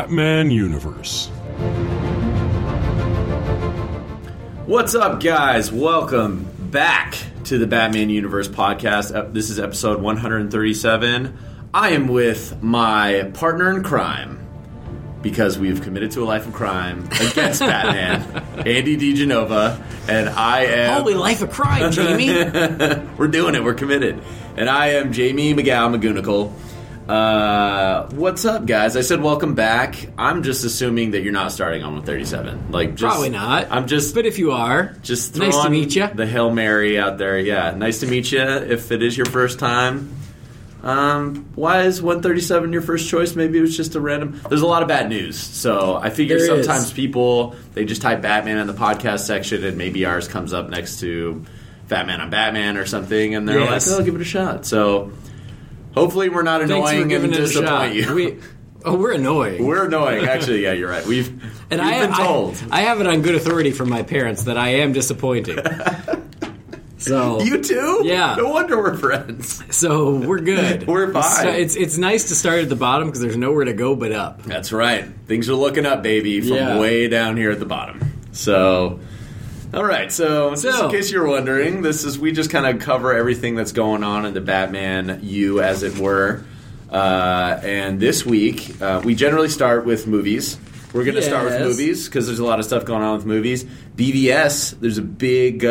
Batman universe. What's up, guys? Welcome back to the Batman Universe podcast. This is episode 137. I am with my partner in crime, because we have committed to a life of crime against Batman, Andy DiGenova, and I am... Holy life of crime, Jamie! We're doing it. We're committed. And I am Jamie McGow-McGunicle. What's up, guys? I said welcome back. I'm just assuming that you're not starting on 137. Probably not. I'm just... But if you are, just nice to meet you. The Hail Mary out there, yeah. Nice to meet you if it is your first time. Why is 137 your first choice? Maybe it was just a random... There's a lot of bad news, so I figure there sometimes is. People, they just type Batman in the podcast section, and maybe ours comes up next to Batman on Batman or something, and they're like, oh, give it a shot. So hopefully we're not annoying and disappoint you. We're annoying. We're annoying, actually. Yeah, you're right. We've been told. I have it on good authority from my parents that I am disappointing. So, you too? Yeah. No wonder we're friends. So we're good. We're fine. So it's nice to start at the bottom because there's nowhere to go but up. That's right. Things are looking up, baby, from way down here at the bottom. So, all right. So just in case you're wondering, we just kind of cover everything that's going on in the Batman U, as it were. And this week, we generally start with movies. We're going to start with movies because there's a lot of stuff going on with movies. BVS, there's a big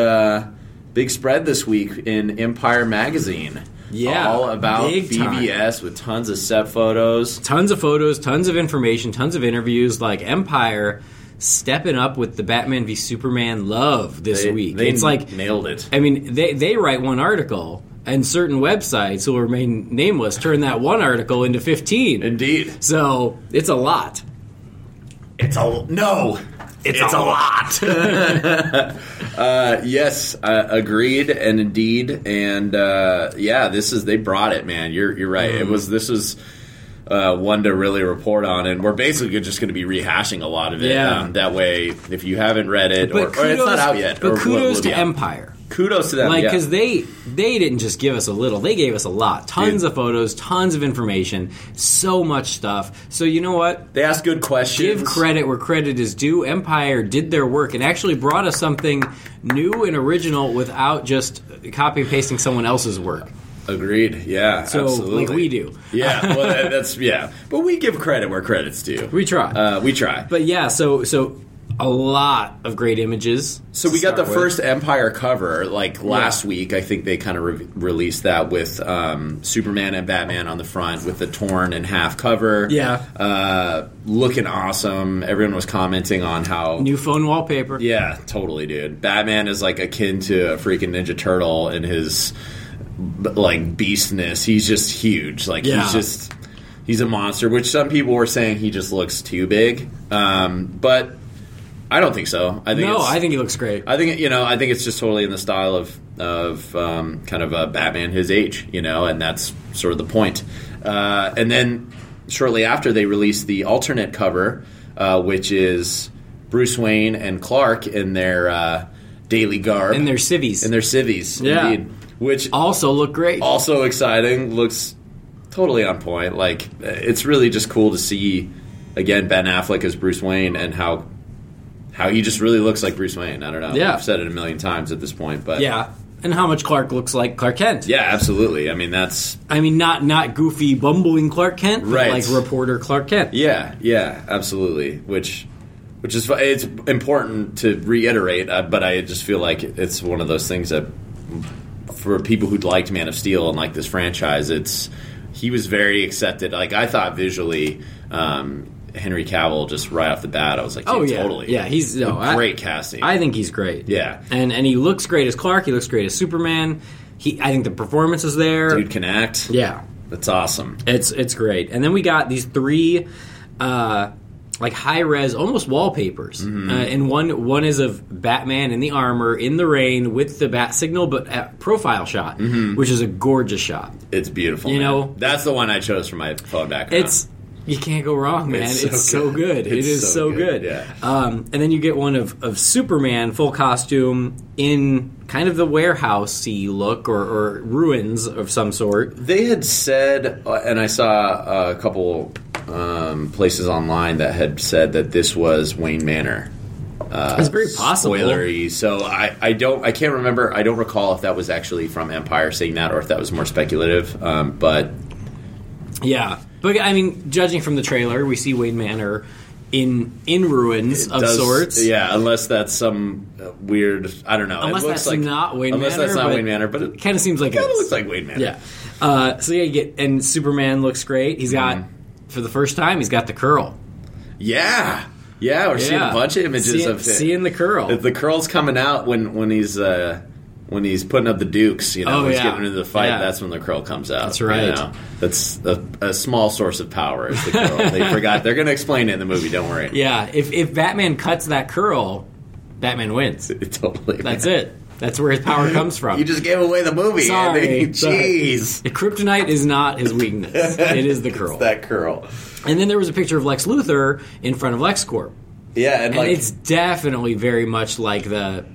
spread this week in Empire magazine. Yeah. All about BVS with tons of set photos. Tons of photos, tons of information, tons of interviews. Like Empire stepping up with the Batman v Superman love this week. It's like nailed it. I mean, they write one article, and certain websites who remain nameless turn that one article into 15. Indeed. So it's a lot. It's a lot. Agreed, and indeed, and they brought it, man. You're right. Mm. This was one to really report on, and we're basically just going to be rehashing a lot of it. Yeah. That way, if you haven't read it, or it's not out yet, but kudos to Empire. Kudos to them, because they didn't just give us a little; they gave us a lot, tons of photos, tons of information, so much stuff. So you know what? They asked good questions. Give credit where credit is due. Empire did their work and actually brought us something new and original without just copy and pasting someone else's work. Agreed. Yeah, so, absolutely. Like we do. Yeah. Well, that's but we give credit where credit's due. We try. But so. A lot of great images. So we got the first Empire cover last week. I think they kind of released that with Superman and Batman on the front with the torn in half cover. Yeah. Looking awesome. Everyone was commenting on how... New phone wallpaper. Yeah, totally, dude. Batman is akin to a freaking Ninja Turtle in his beastness. He's just huge. He's a monster, which some people were saying he just looks too big. But... I don't think so. I think he looks great. I think it's just totally in the style of kind of a Batman his age, and that's sort of the point. And then shortly after, they released the alternate cover, which is Bruce Wayne and Clark in their daily garb. In their civvies. Yeah. Indeed. Which also look great. Also exciting. Looks totally on point. It's really just cool to see, again, Ben Affleck as Bruce Wayne and how he just really looks like Bruce Wayne. I don't know. Yeah. I've said it a million times at this point, but yeah, and how much Clark looks like Clark Kent. Yeah, absolutely. I mean, not goofy, bumbling Clark Kent, right? But reporter Clark Kent. Yeah, absolutely. Which is it's important to reiterate, but I just feel like it's one of those things that for people who liked Man of Steel and like this franchise, he was very accepted. I thought visually. Henry Cavill, just right off the bat, I was like, hey, oh yeah, totally, yeah, he's great casting. I think he's great. Yeah, and he looks great as Clark. He looks great as Superman. I think the performance is there. Dude can act. Yeah, that's awesome. It's great. And then we got these three, high res, almost wallpapers. Mm-hmm. And one is of Batman in the armor in the rain with the bat signal, but profile shot, mm-hmm. which is a gorgeous shot. It's beautiful. That's the one I chose for my phone background. You can't go wrong, man. It's so good. It is so good. Yeah. And then you get one of Superman, full costume, in kind of the warehouse-y look or ruins of some sort. They had said, and I saw a couple places online that had said that this was Wayne Manor. It's very possible. Spoilery. So I can't remember. I don't recall if that was actually from Empire saying that or if that was more speculative. But yeah, but I mean, judging from the trailer, we see Wayne Manor in ruins of sorts. Yeah, unless that's some weird. I don't know. Unless that's like, not Wayne Manor. Unless that's not Wayne Manor, but it kind of seems like it looks like Wayne Manor. Yeah. So yeah, and Superman looks great. He's got for the first time, he's got the curl. Yeah. Yeah, we're seeing a bunch of images of him. Seeing the curl. The curl's coming out when he's putting up the dukes, you know, when he's getting into the fight, that's when the curl comes out. That's right. You know? That's a small source of power is the curl. They forgot. They're going to explain it in the movie, don't worry. Yeah, if Batman cuts that curl, Batman wins. Totally. That's it. That's where his power comes from. You just gave away the movie. Sorry. Jeez. Kryptonite is not his weakness. It is the curl. It's that curl. And then there was a picture of Lex Luthor in front of LexCorp. Yeah, and like, it's definitely very much like the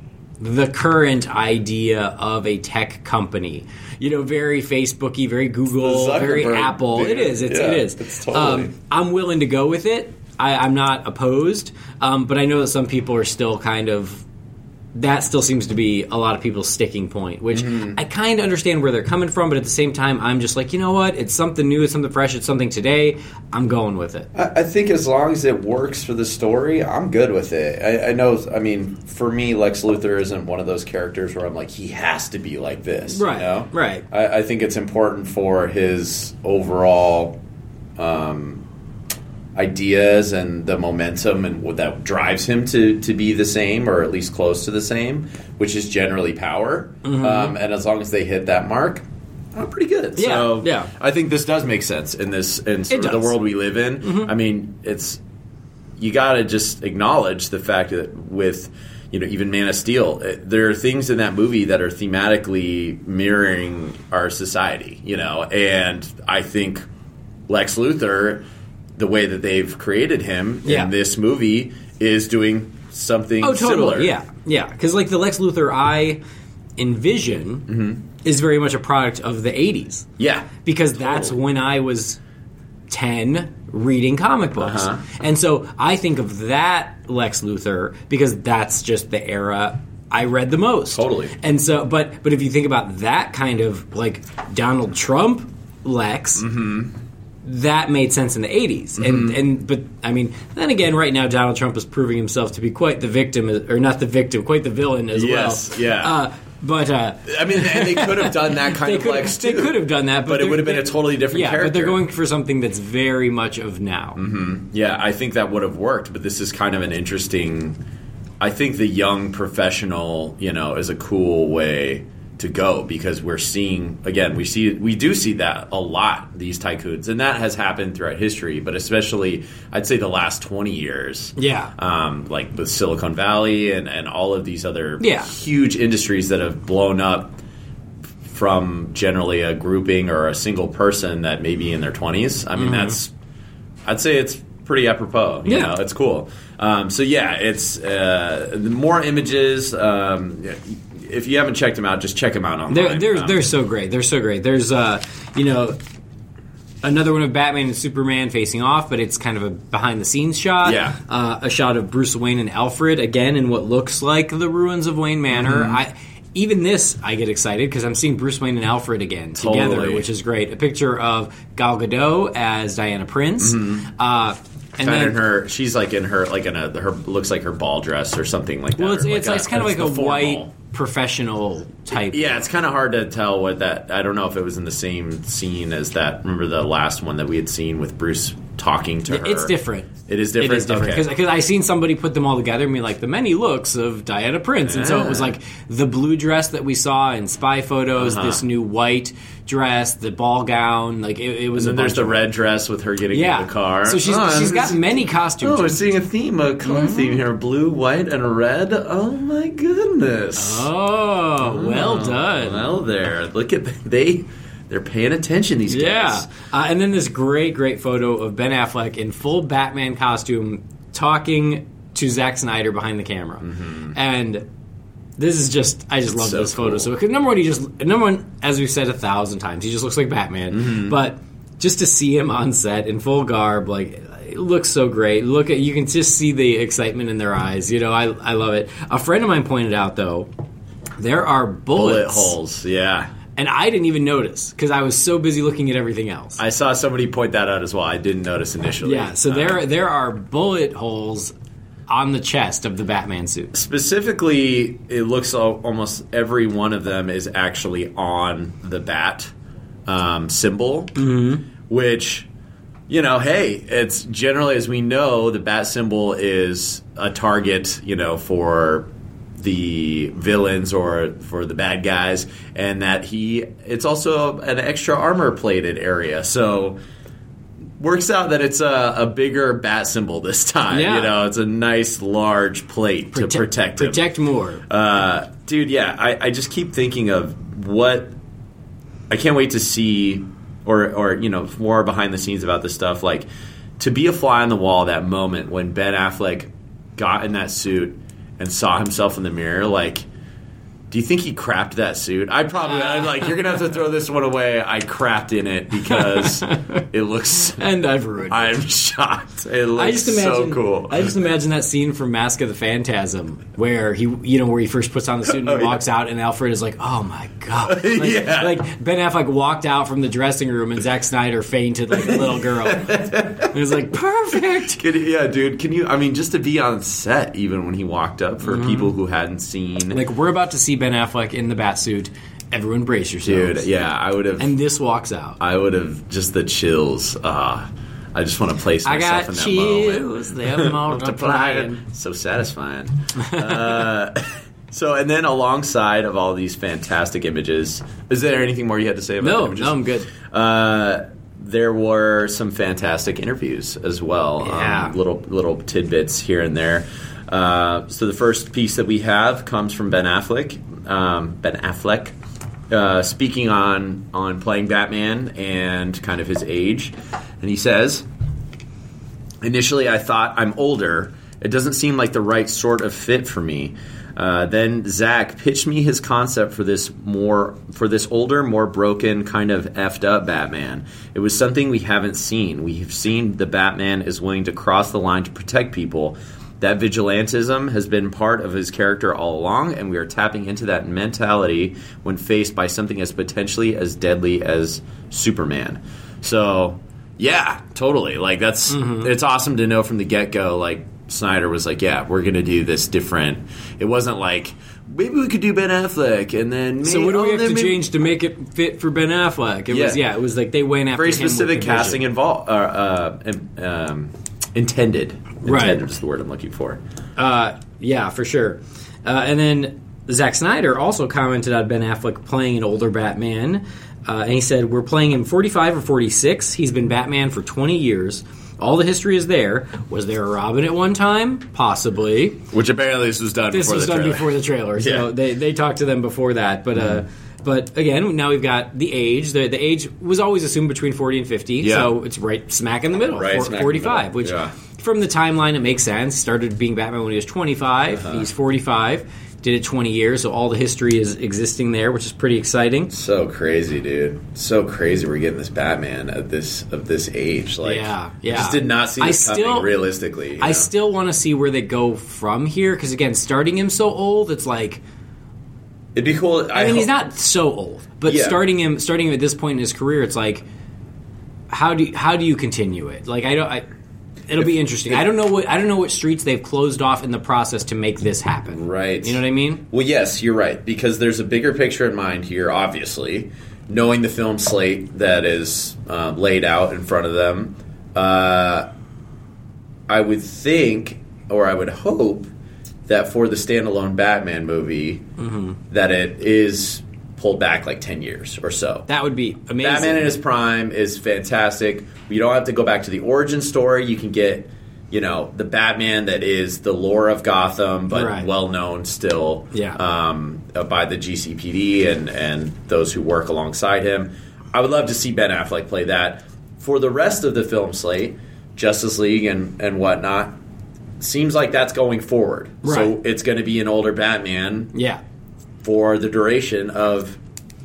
current idea of a tech company. You know, very Facebooky, very Google, very Apple. Dude. It is. It is. It's totally. I'm willing to go with it. I'm not opposed, but I know that some people are still kind of. That still seems to be a lot of people's sticking point, which I kind of understand where they're coming from, but at the same time, I'm just like, you know what? It's something new, it's something fresh, it's something today. I'm going with it. I think as long as it works for the story, I'm good with it. I know, I mean, for me, Lex Luthor isn't one of those characters where I'm like, he has to be like this. Right, you know? Right. I think it's important for his overall ideas and the momentum and what that drives him to be the same or at least close to the same, which is generally power. Mm-hmm. And as long as they hit that mark, I'm pretty good. Yeah, so yeah. I think this does make sense in the world we live in. Mm-hmm. I mean, you got to just acknowledge the fact that with even Man of Steel, there are things in that movie that are thematically mirroring our society. And I think Lex Luthor, the way that they've created him in this movie is doing something similar. Yeah. Because like the Lex Luthor I envision is very much a product of the 80s. Yeah. Because that's when I was 10 reading comic books. Uh-huh. And so I think of that Lex Luthor because that's just the era I read the most. Totally. And so, but if you think about that kind of like Donald Trump Lex... Mm-hmm. That made sense in the 80s. But, I mean, then again, right now, Donald Trump is proving himself to be quite the victim, or not the victim, quite the villain as well. Yes, yeah. I mean, and they could have done that kind of Lex, too. They could have done that. But it would have been a totally different character. Yeah, but they're going for something that's very much of now. Mm-hmm. Yeah, I think that would have worked, but this is kind of an interesting... I think the young professional, is a cool way... to go because we're seeing we do see that a lot, these tycoons, and that has happened throughout history, but especially I'd say the last 20 years like with Silicon Valley and all of these other huge industries that have blown up from generally a grouping or a single person that may be in their 20s. I mean that's, I'd say it's pretty apropos. You know, it's cool. It's more images. If you haven't checked them out, just check them out online. They're so great. There's another one of Batman and Superman facing off, but it's kind of a behind the scenes shot. Yeah, a shot of Bruce Wayne and Alfred again in what looks like the ruins of Wayne Manor. Mm-hmm. I get excited because I'm seeing Bruce Wayne and Alfred again together, which is great. A picture of Gal Gadot as Diana Prince. Mm-hmm. And then, in her, she's like in her like in a her looks like her ball dress or something like that. Well, it's kind of like a white professional type. Yeah, it's kind of hard to tell what that. I don't know if it was in the same scene as that. Remember the last one that we had seen with Bruce talking to her. It's different. It is different because I seen somebody put them all together and be like the many looks of Diana Prince, and so it was like the blue dress that we saw in spy photos, this new white dress, the ball gown, like it was. And then there's the red dress with her getting in the car. So she's got many costumes. Oh, we're seeing a color theme here: blue, white, and red. Oh my goodness! Oh, well done. Well, there. Look at they. They're paying attention, these guys. Yeah. And then this great, great photo of Ben Affleck in full Batman costume talking to Zack Snyder behind the camera. Mm-hmm. And this is just, I love this photo. So, number one, as we've said 1,000 times, he just looks like Batman. Mm-hmm. But just to see him on set in full garb, like, it looks so great. Look at, you can just see the excitement in their eyes. You know, I love it. A friend of mine pointed out, though, there are bullet holes. Yeah. And I didn't even notice because I was so busy looking at everything else. I saw somebody point that out as well. I didn't notice initially. Yeah, so there are bullet holes on the chest of the Batman suit. Specifically, it looks almost every one of them is actually on the bat symbol, mm-hmm. which, you know, hey, it's generally, as we know, the bat symbol is a target, you know, for the villains or for the bad guys, and that it's also an extra armor-plated area, so works out that it's a bigger bat symbol this time. Yeah. You know, it's a nice large plate to protect him. Protect more. Dude, yeah, I just keep thinking of what I can't wait to see or you know, more behind the scenes about this stuff, like to be a fly on the wall that moment when Ben Affleck got in that suit and saw himself in the mirror, like, do you think he crapped that suit? I'm like, you're going to have to throw this one away. I crapped in it because it looks... And I've ruined it. I'm shocked. It looks so cool. I just imagine that scene from Mask of the Phantasm where he first puts on the suit and he walks out and Alfred is like, oh my God. Like, yeah. Like Ben Affleck walked out from the dressing room and Zack Snyder fainted like a little girl. It was like, perfect. Yeah, dude. Can you... I mean, just to be on set even when he walked up for mm-hmm. people who hadn't seen... Like, we're about to see Ben Affleck in the bat suit. Everyone brace yourselves. Dude, yeah, I would have... And this walks out. I would have... Just the chills. I just want to place myself in that moment. I got chills. Multiplying. So satisfying. So, and then alongside of all these fantastic images... Is there anything more you had to say about the images? No, I'm good. There were some fantastic interviews as well. Yeah. Little tidbits here and there. So the first piece that we have comes from Ben Affleck. Speaking on playing Batman and kind of his age. And he says, "Initially I thought, I'm older. It doesn't seem like the right sort of fit for me. Then Zach pitched me his concept for this older, more broken, kind of effed up Batman. It was something we haven't seen. We've seen the Batman is willing to cross the line to protect people. That vigilantism has been part of his character all along, and we are tapping into that mentality when faced by something as potentially as deadly as Superman." So, yeah, totally. Like, that's mm-hmm. It's awesome to know from the get-go, like, Snyder was like, yeah, we're going to do this different. It wasn't like, maybe we could do Ben Affleck, and then... Maybe, so what do we have to change to make it fit for Ben Affleck? It was like they went after him. Very specific casting involved. Intended. Right. Intended is the word I'm looking for. Yeah, for sure. And then Zack Snyder also commented on Ben Affleck playing an older Batman. And he said, "We're playing him 45 or 46. He's been Batman for 20 years. All the history is there. Was there a Robin at one time? Possibly." Which apparently this was done before the trailer. So yeah. They talked to them before that. But... Mm-hmm. But again, now we've got the age. The age was always assumed between 40 and 50, yeah. So it's right smack in the middle, 45, which from the timeline, it makes sense. Started being Batman when he was 25, he's 45, did it 20 years, so all the history is existing there, which is pretty exciting. So crazy, dude. So crazy we're getting this Batman of this age. Like, I just did not see this coming realistically. You know? I still want to see where they go from here, because again, starting him so old, it's like... It'd be cool. I mean, he's not so old, but starting him at this point in his career, it's like, how do you continue it? Like, it'll be interesting. I don't know what streets they've closed off in the process to make this happen. Right. You know what I mean? Well, yes, you're right, because there's a bigger picture in mind here. Obviously, knowing the film slate that is laid out in front of them, I would think, or I would hope, that for the standalone Batman movie, mm-hmm. that it is pulled back like 10 years or so. That would be amazing. Batman in his prime is fantastic. You don't have to go back to the origin story. You can get, you know, the Batman that is the lore of Gotham, but well known still by the GCPD and those who work alongside him. I would love to see Ben Affleck play that. For the rest of the film slate, Justice League and whatnot, seems like that's going forward. Right. So it's going to be an older Batman for the duration of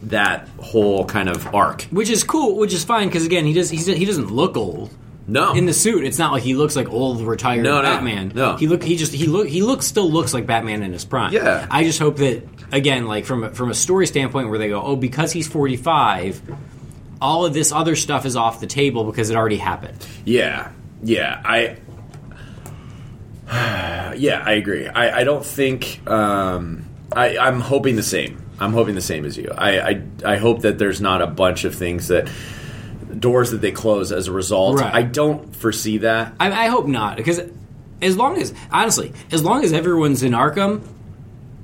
that whole kind of arc, which is cool, which is fine, because again, he doesn't look old. No, in the suit, it's not like he looks like old retired Batman. No, he still looks like Batman in his prime. Yeah, I just hope that again, like from a story standpoint, where they go, oh, because he's 45, all of this other stuff is off the table because it already happened. I agree. I don't think I'm hoping the same. I'm hoping the same as you. I hope that there's not a bunch of things that doors that they close as a result. Right. I don't foresee that. I hope not, because as long as everyone's in Arkham,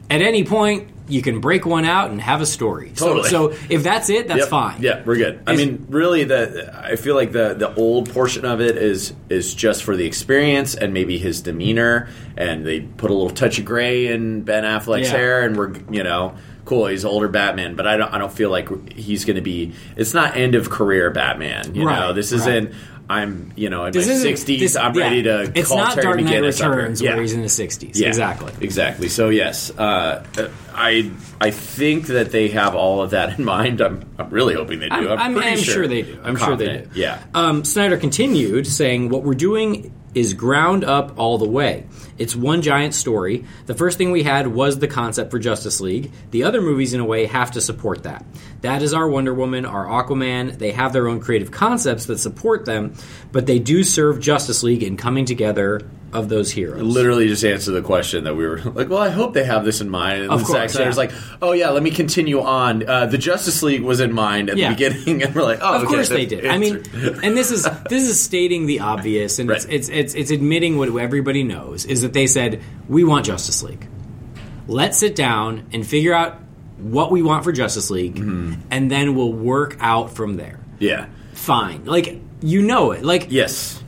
at any point you can break one out and have a story. Totally. So if that's it, that's fine. Yeah, we're good. I mean, really, I feel like the old portion of it is just for the experience and maybe his demeanor, and they put a little touch of gray in Ben Affleck's hair, and we're, you know, cool, he's older Batman, but I don't feel like he's going to be. It's not end of career Batman. You know, this isn't. I'm, you know, in my 60s. I'm ready to call Terry McGinnis. It's not Dark Knight Returns where he's in his 60s. Yeah. Exactly. So yes, I think that they have all of that in mind. I'm really hoping they do. I'm sure they do. Yeah. Snyder continued saying, "What we're doing is ground up all the way. It's one giant story. The first thing we had was the concept for Justice League. The other movies, in a way, have to support that. That is our Wonder Woman, our Aquaman. They have their own creative concepts that support them, but they do serve Justice League in coming together of those heroes." Literally just answer the question that we were like, well, I hope they have this in mind. And of course, Zack Snyder's like, oh yeah, let me continue on. The Justice League was in mind at the beginning, and we're like, oh, of course they did. I mean, and this is stating the obvious, and it's admitting what everybody knows is that they said, we want Justice League. Let's sit down and figure out what we want for Justice League, and then we'll work out from there. Yeah, fine. Like, you know it. Like, yes.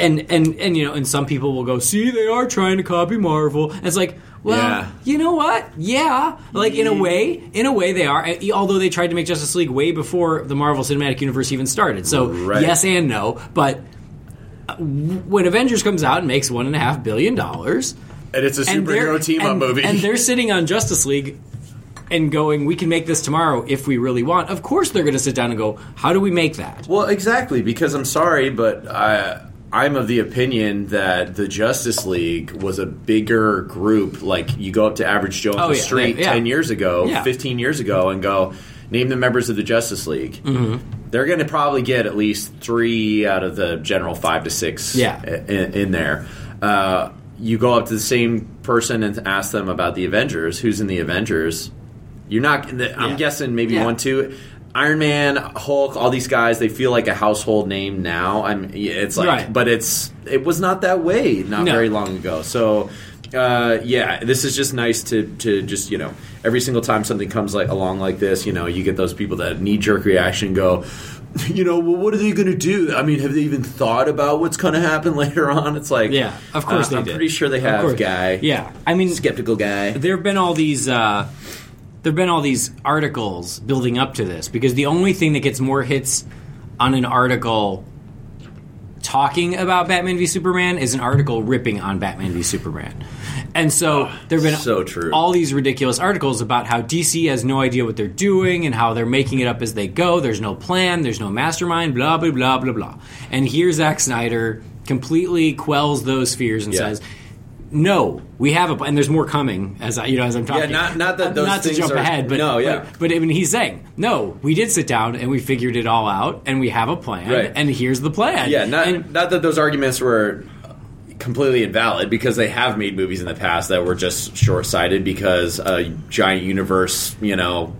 And you know, and some people will go, see, they are trying to copy Marvel. And it's like, well, you know what? Yeah, like in a way they are. Although they tried to make Justice League way before the Marvel Cinematic Universe even started. So yes and no. But when Avengers comes out and makes $1.5 billion, and it's a superhero team up movie, and they're sitting on Justice League and going, we can make this tomorrow if we really want. Of course, they're going to sit down and go, how do we make that? Well, exactly, because I'm sorry, but I'm of the opinion that the Justice League was a bigger group. Like, you go up to Average Joe on the street 10 years ago, 15 years ago, and go, name the members of the Justice League. Mm-hmm. They're going to probably get at least 3 out of the general 5 to 6 in there. You go up to the same person and ask them about the Avengers, who's in the Avengers. You're not. I'm guessing maybe 1, 2. Iron Man, Hulk, all these guys, they feel like a household name now. It's like, but it was not that way very long ago. So, this is just nice to just, you know, every single time something comes along like this, you know, you get those people that knee-jerk reaction go, you know, well, what are they going to do? I mean, have they even thought about what's going to happen later on? It's like, yeah, of course they did. I'm pretty sure they have, guy. Yeah, I mean, skeptical guy. There have been all these. There have been all these articles building up to this, because the only thing that gets more hits on an article talking about Batman v Superman is an article ripping on Batman v Superman. And so there have been all these ridiculous articles about how DC has no idea what they're doing and how they're making it up as they go. There's no plan. There's no mastermind, blah, blah, blah, blah, blah. And here Zack Snyder completely quells those fears and says, no, we have and there's more coming as I'm talking. Yeah, not that those not things to jump ahead, but no, yeah. But I mean, he's saying, no, we did sit down and we figured it all out, and we have a plan, and here's the plan. Yeah, not that those arguments were completely invalid, because they have made movies in the past that were just short-sighted because a giant universe, you know,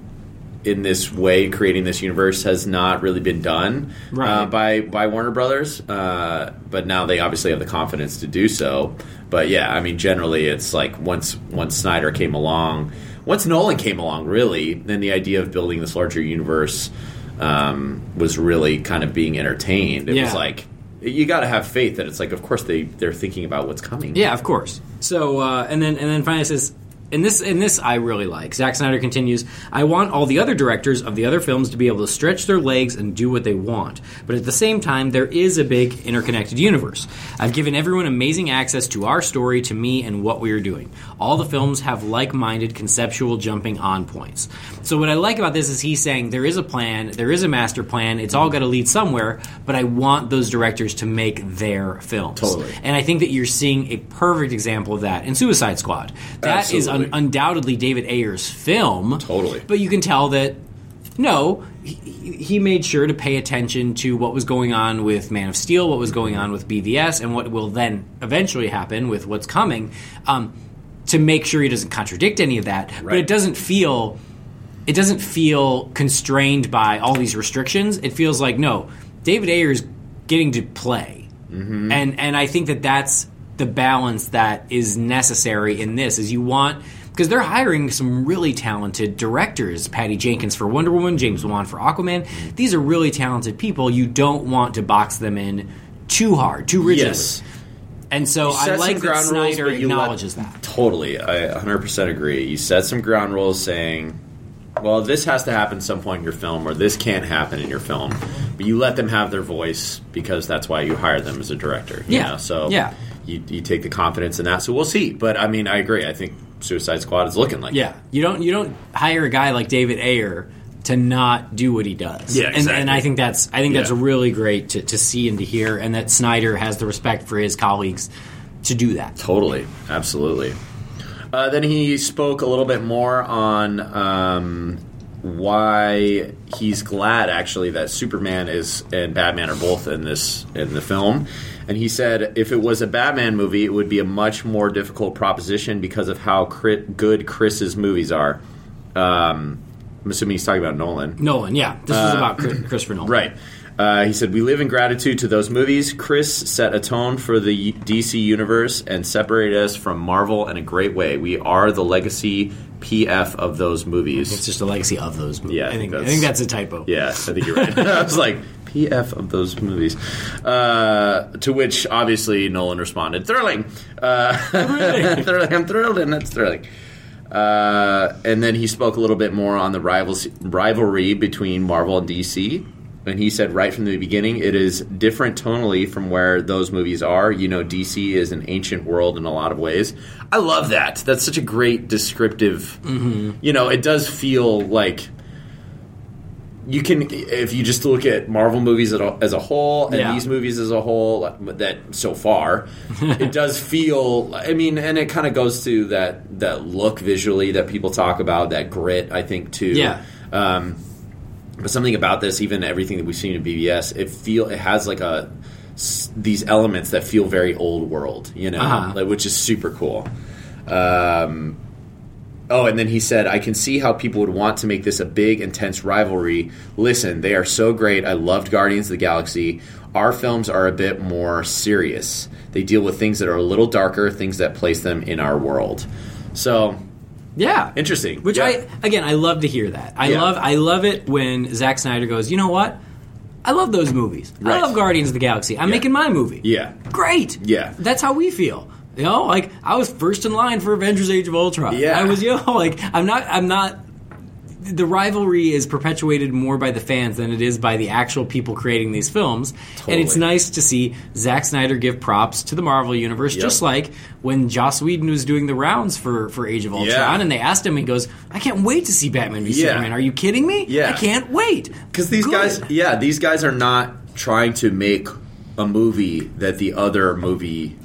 in this way, creating this universe has not really been done by Warner Brothers, but now they obviously have the confidence to do so. But yeah, I mean, generally, it's like once Snyder came along, once Nolan came along, really, then the idea of building this larger universe was really kind of being entertained. It was like, you got to have faith that it's like, of course they're thinking about what's coming. Yeah, of course. So and then finally it says, And this I really like. Zack Snyder continues, I want all the other directors of the other films to be able to stretch their legs and do what they want. But at the same time, there is a big interconnected universe. I've given everyone amazing access to our story, to me, and what we are doing. All the films have like-minded conceptual jumping on points. So what I like about this is he's saying there is a plan, there is a master plan, it's all got to lead somewhere, but I want those directors to make their films. Totally. And I think that you're seeing a perfect example of that in Suicide Squad. That Absolutely. Is undoubtedly David Ayer's film. Totally. But you can tell that, no, he made sure to pay attention to what was going on with Man of Steel, what was going on with BVS, and what will then eventually happen with what's coming, to make sure he doesn't contradict any of that. Right. But it doesn't feel constrained by all these restrictions. It feels like, no, David Ayer's getting to play. Mm-hmm. And I think that that's the balance that is necessary in this, is you want... Because they're hiring some really talented directors. Patty Jenkins for Wonder Woman, James Wan for Aquaman. These are really talented people. You don't want to box them in too hard, too rigidly. Yes. And so I like that Snyder acknowledges that. Totally. I 100% agree. You set some ground rules saying, well, this has to happen at some point in your film, or this can't happen in your film. But you let them have their voice, because that's why you hire them as a director. You know? So you take the confidence in that. So we'll see. But, I mean, I agree. I think Suicide Squad is looking like that. You don't hire a guy like David Ayer to not do what he does. Yeah, exactly. And I think that's really great to see and to hear, and that Snyder has the respect for his colleagues to do that. Totally, absolutely. Then he spoke a little bit more on why he's glad actually that Superman is and Batman are both in the film. And he said, if it was a Batman movie, it would be a much more difficult proposition because of how good Chris's movies are. I'm assuming he's talking about Nolan. Nolan, yeah. This is about Christopher Nolan. Right. He said, we live in gratitude to those movies. Chris set a tone for the DC universe and separated us from Marvel in a great way. We are the legacy PF of those movies. It's just a legacy of those movies. Yeah, I think that's a typo. Yeah, I think you're right. I was like... PF of those movies. To which, obviously, Nolan responded, thrilling! Thrilling. I'm thrilled, and that's thrilling. And then he spoke a little bit more on the rivalry between Marvel and DC. And he said right from the beginning, it is different tonally from where those movies are. You know, DC is an ancient world in a lot of ways. I love that. That's such a great descriptive... Mm-hmm. You know, it does feel like... You can, if you just look at Marvel movies as a whole and these movies as a whole, that so far, it does feel, I mean, and it kind of goes to that look visually that people talk about, that grit, I think, too. Yeah. But something about this, even everything that we've seen in BVS, it has like these elements that feel very old world, you know, like, which is super cool. Oh, and then he said, I can see how people would want to make this a big, intense rivalry. Listen, they are so great. I loved Guardians of the Galaxy. Our films are a bit more serious. They deal with things that are a little darker, things that place them in our world. So... Yeah. Interesting. Which I love to hear that. I love it when Zack Snyder goes, you know what? I love those movies. Right. I love Guardians of the Galaxy. I'm making my movie. Yeah. Great. Yeah. That's how we feel. You know, like, I was first in line for Avengers Age of Ultron. Yeah. I was, you know, like, I'm not, the rivalry is perpetuated more by the fans than it is by the actual people creating these films. Totally. And it's nice to see Zack Snyder give props to the Marvel Universe, just like when Joss Whedon was doing the rounds for Age of Ultron, and they asked him, and he goes, I can't wait to see Batman v Superman. Are you kidding me? Yeah. I can't wait. Because these guys are not trying to make a movie that the other movie...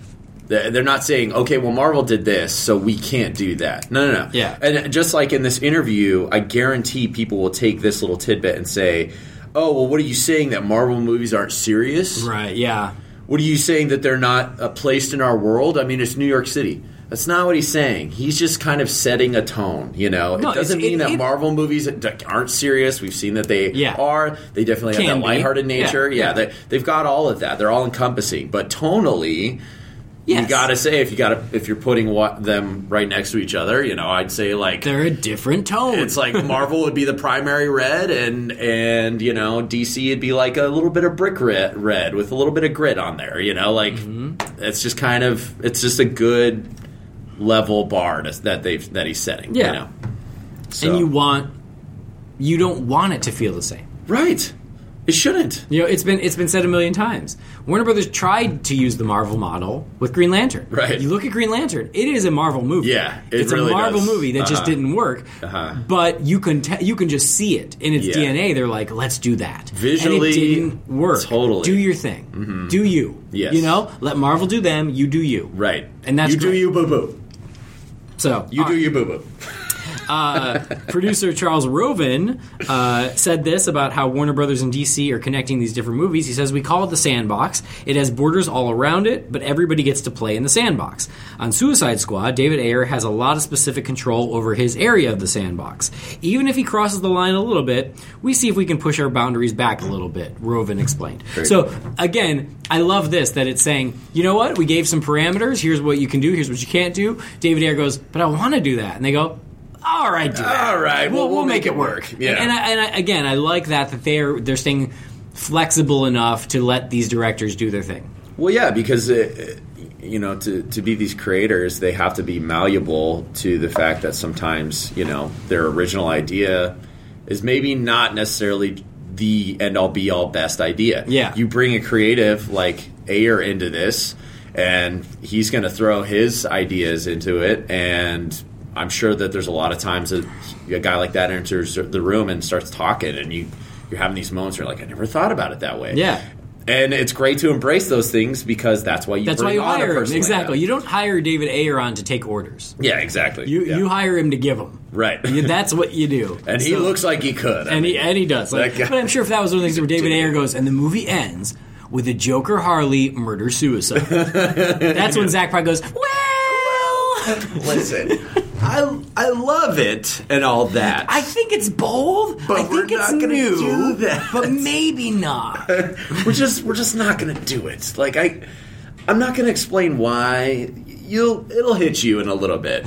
They're not saying, okay, well, Marvel did this, so we can't do that. No. Yeah. And just like in this interview, I guarantee people will take this little tidbit and say, oh, well, what are you saying, that Marvel movies aren't serious? Right, yeah. What are you saying, that they're not placed in our world? I mean, it's New York City. That's not what he's saying. He's just kind of setting a tone, you know. No, it doesn't mean that Marvel movies aren't serious. We've seen that they are. They definitely have that lighthearted nature. They've got all of that. They're all-encompassing. But tonally... Yes. You gotta say if you're putting them right next to each other, you know, I'd say like they're a different tone. It's like Marvel would be the primary red, and you know, DC would be like a little bit of brick red with a little bit of grit on there. You know, like it's just a good level bar that he's setting. Yeah. You know? So. And you don't want it to feel the same. Right. It shouldn't. You know, it's been said a million times. Warner Brothers tried to use the Marvel model with Green Lantern. Right. You look at Green Lantern; it is a Marvel movie. Yeah, it's really a Marvel movie that just didn't work. But you can just see it in its DNA. They're like, let's do that visually. And it didn't work. Totally. Do your thing. Mm-hmm. Do you? Yes. You know, let Marvel do them. You do you. Right. And that's do you, boo boo. So you do you, boo boo. Producer Charles Roven said this about how Warner Brothers and DC are connecting these different movies. He says, we call it the sandbox. It has borders all around it, but everybody gets to play in the sandbox. On Suicide Squad, David Ayer has a lot of specific control over his area of the sandbox. Even if he crosses the line a little bit, we see if we can push our boundaries back a little bit, Roven explained. Great. So, again, I love this, that it's saying, you know what? We gave some parameters. Here's what you can do. Here's what you can't do. David Ayer goes, but I want to do that. And they go, all right, dude. All right, we'll make it work. Yeah. And I like that they're staying flexible enough to let these directors do their thing. Well, yeah, because you know, to be these creators, they have to be malleable to the fact that sometimes, you know, their original idea is maybe not necessarily the end all be all best idea. Yeah, you bring a creative like Ayer into this, and he's going to throw his ideas into it, and I'm sure that there's a lot of times that a guy like that enters the room and starts talking, and you're having these moments where you're like, I never thought about it that way. Yeah. And it's great to embrace those things because that's why you hire him. Exactly. Like, you don't hire David Ayer on to take orders. Yeah, exactly. You hire him to give them. Right. That's what you do. And so, he looks like he could. And he does. Like, but I'm sure if that was one of the things where David Ayer goes, and the movie ends with a Joker Harley murder-suicide. That's when Zach probably goes, well! Listen. I love it and all that. I think it's bold. But I think it's new. Do that. But maybe not. we're just not going to do it. Like I'm not going to explain why. It'll hit you in a little bit.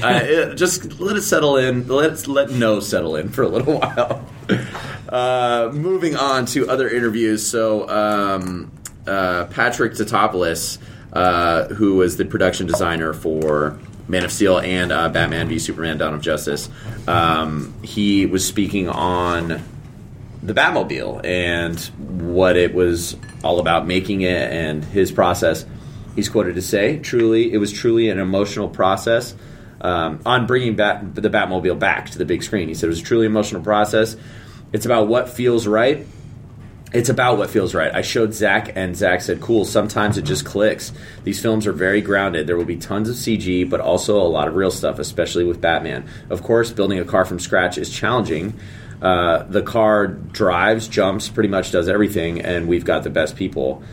Just let it settle in. Let no settle in for a little while. Moving on to other interviews. So Patrick Tatopoulos, who was the production designer for Man of Steel and Batman v Superman: Dawn of Justice. He was speaking on the Batmobile and what it was all about making it and his process. He's quoted to say, "Truly, it was truly an emotional process on bringing the Batmobile back to the big screen." He said it was a truly emotional process. It's about what feels right. It's about what feels right. I showed Zach, and Zach said, cool, sometimes it just clicks. These films are very grounded. There will be tons of CG, but also a lot of real stuff, especially with Batman. Of course, building a car from scratch is challenging. The car drives, jumps, pretty much does everything, and we've got the best people.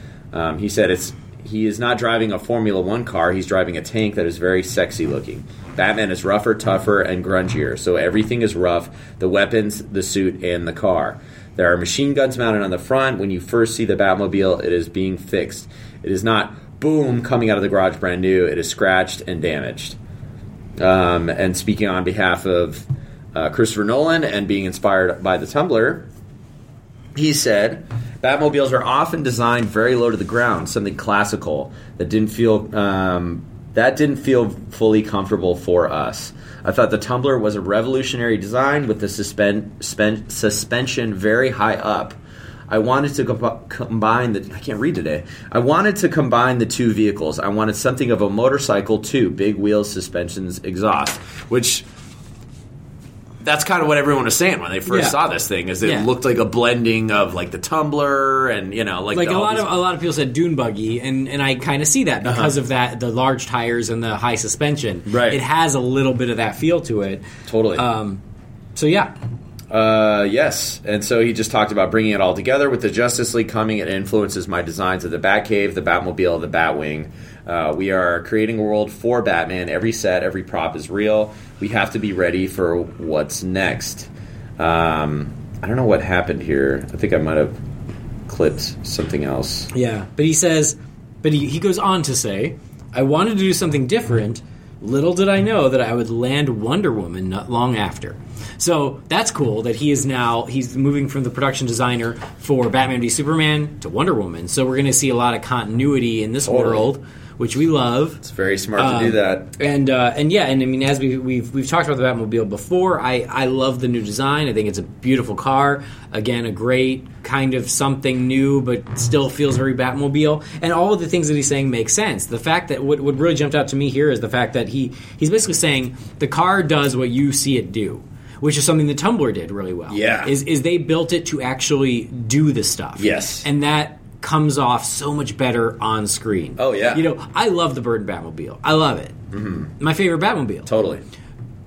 He said he is not driving a Formula One car. He's driving a tank that is very sexy looking. Batman is rougher, tougher, and grungier, so everything is rough, the weapons, the suit, and the car. There are machine guns mounted on the front. When you first see the Batmobile, it is being fixed. It is not, boom, coming out of the garage brand new. It is scratched and damaged. And speaking on behalf of Christopher Nolan and being inspired by the Tumbler, he said, Batmobiles are often designed very low to the ground, something classical that didn't feel fully comfortable for us. I thought the Tumbler was a revolutionary design with the suspension very high up. I wanted to combine the... I can't read today. I wanted to combine the two vehicles. I wanted something of a motorcycle, too. Big wheels, suspensions, exhaust. Which... that's kind of what everyone was saying when they first saw this thing, is it looked like a blending of like the Tumbler and, you know, like a lot of people said dune buggy, and I kind of see that because of that, the large tires and the high suspension. Right, it has a little bit of that feel to it. Totally. So yeah. Yes, and so he just talked about bringing it all together with the Justice League coming. It influences my designs of the Batcave, the Batmobile, the Batwing. We are creating a world for Batman. Every set, every prop is real. We have to be ready for what's next. I don't know what happened here. I think I might have clipped something else. Yeah, but he says, but he goes on to say, I wanted to do something different. Little did I know that I would land Wonder Woman not long after. So that's cool that he's moving from the production designer for Batman v Superman to Wonder Woman. So we're going to see a lot of continuity in this world which we love. It's very smart to do that. And yeah, and I mean, as we've talked about the Batmobile before, I love the new design. I think it's a beautiful car. Again, a great kind of something new, but still feels very Batmobile. And all of the things that he's saying make sense. The fact that what really jumped out to me here is the fact that he's basically saying the car does what you see it do. Which is something that Tumbler did really well. Yeah. Is they built it to actually do the stuff. Yes. And that comes off so much better on screen. Oh, yeah. You know, I love the Burton Batmobile. I love it. Mm-hmm. My favorite Batmobile. Totally.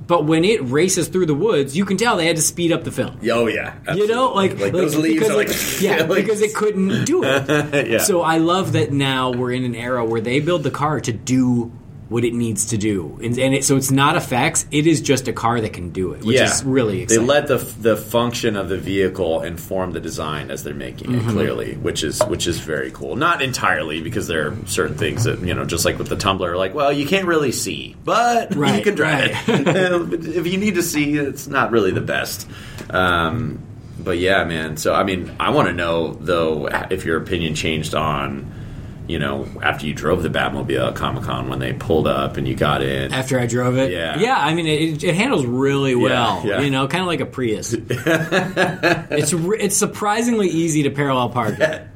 But when it races through the woods, you can tell they had to speed up the film. Oh, yeah. Absolutely. You know? Like those leaves are like... Yeah, because it couldn't do it. Yeah. So I love that now we're in an era where they build the car to do what it needs to do. And so it's not effects. It is just a car that can do it, which is really exciting. They let the function of the vehicle inform the design as they're making it, clearly, which is very cool. Not entirely, because there are certain things that, you know, just like with the Tumbler, like, well, you can't really see, but you can drive it. If you need to see, it's not really the best. But yeah, man. So, I mean, I want to know, though, if your opinion changed on... You know, after you drove the Batmobile at Comic-Con, when they pulled up and you got in. After I drove it? Yeah. Yeah, I mean, it handles really well. Yeah, yeah. You know, kind of like a Prius. It's surprisingly easy to parallel park. That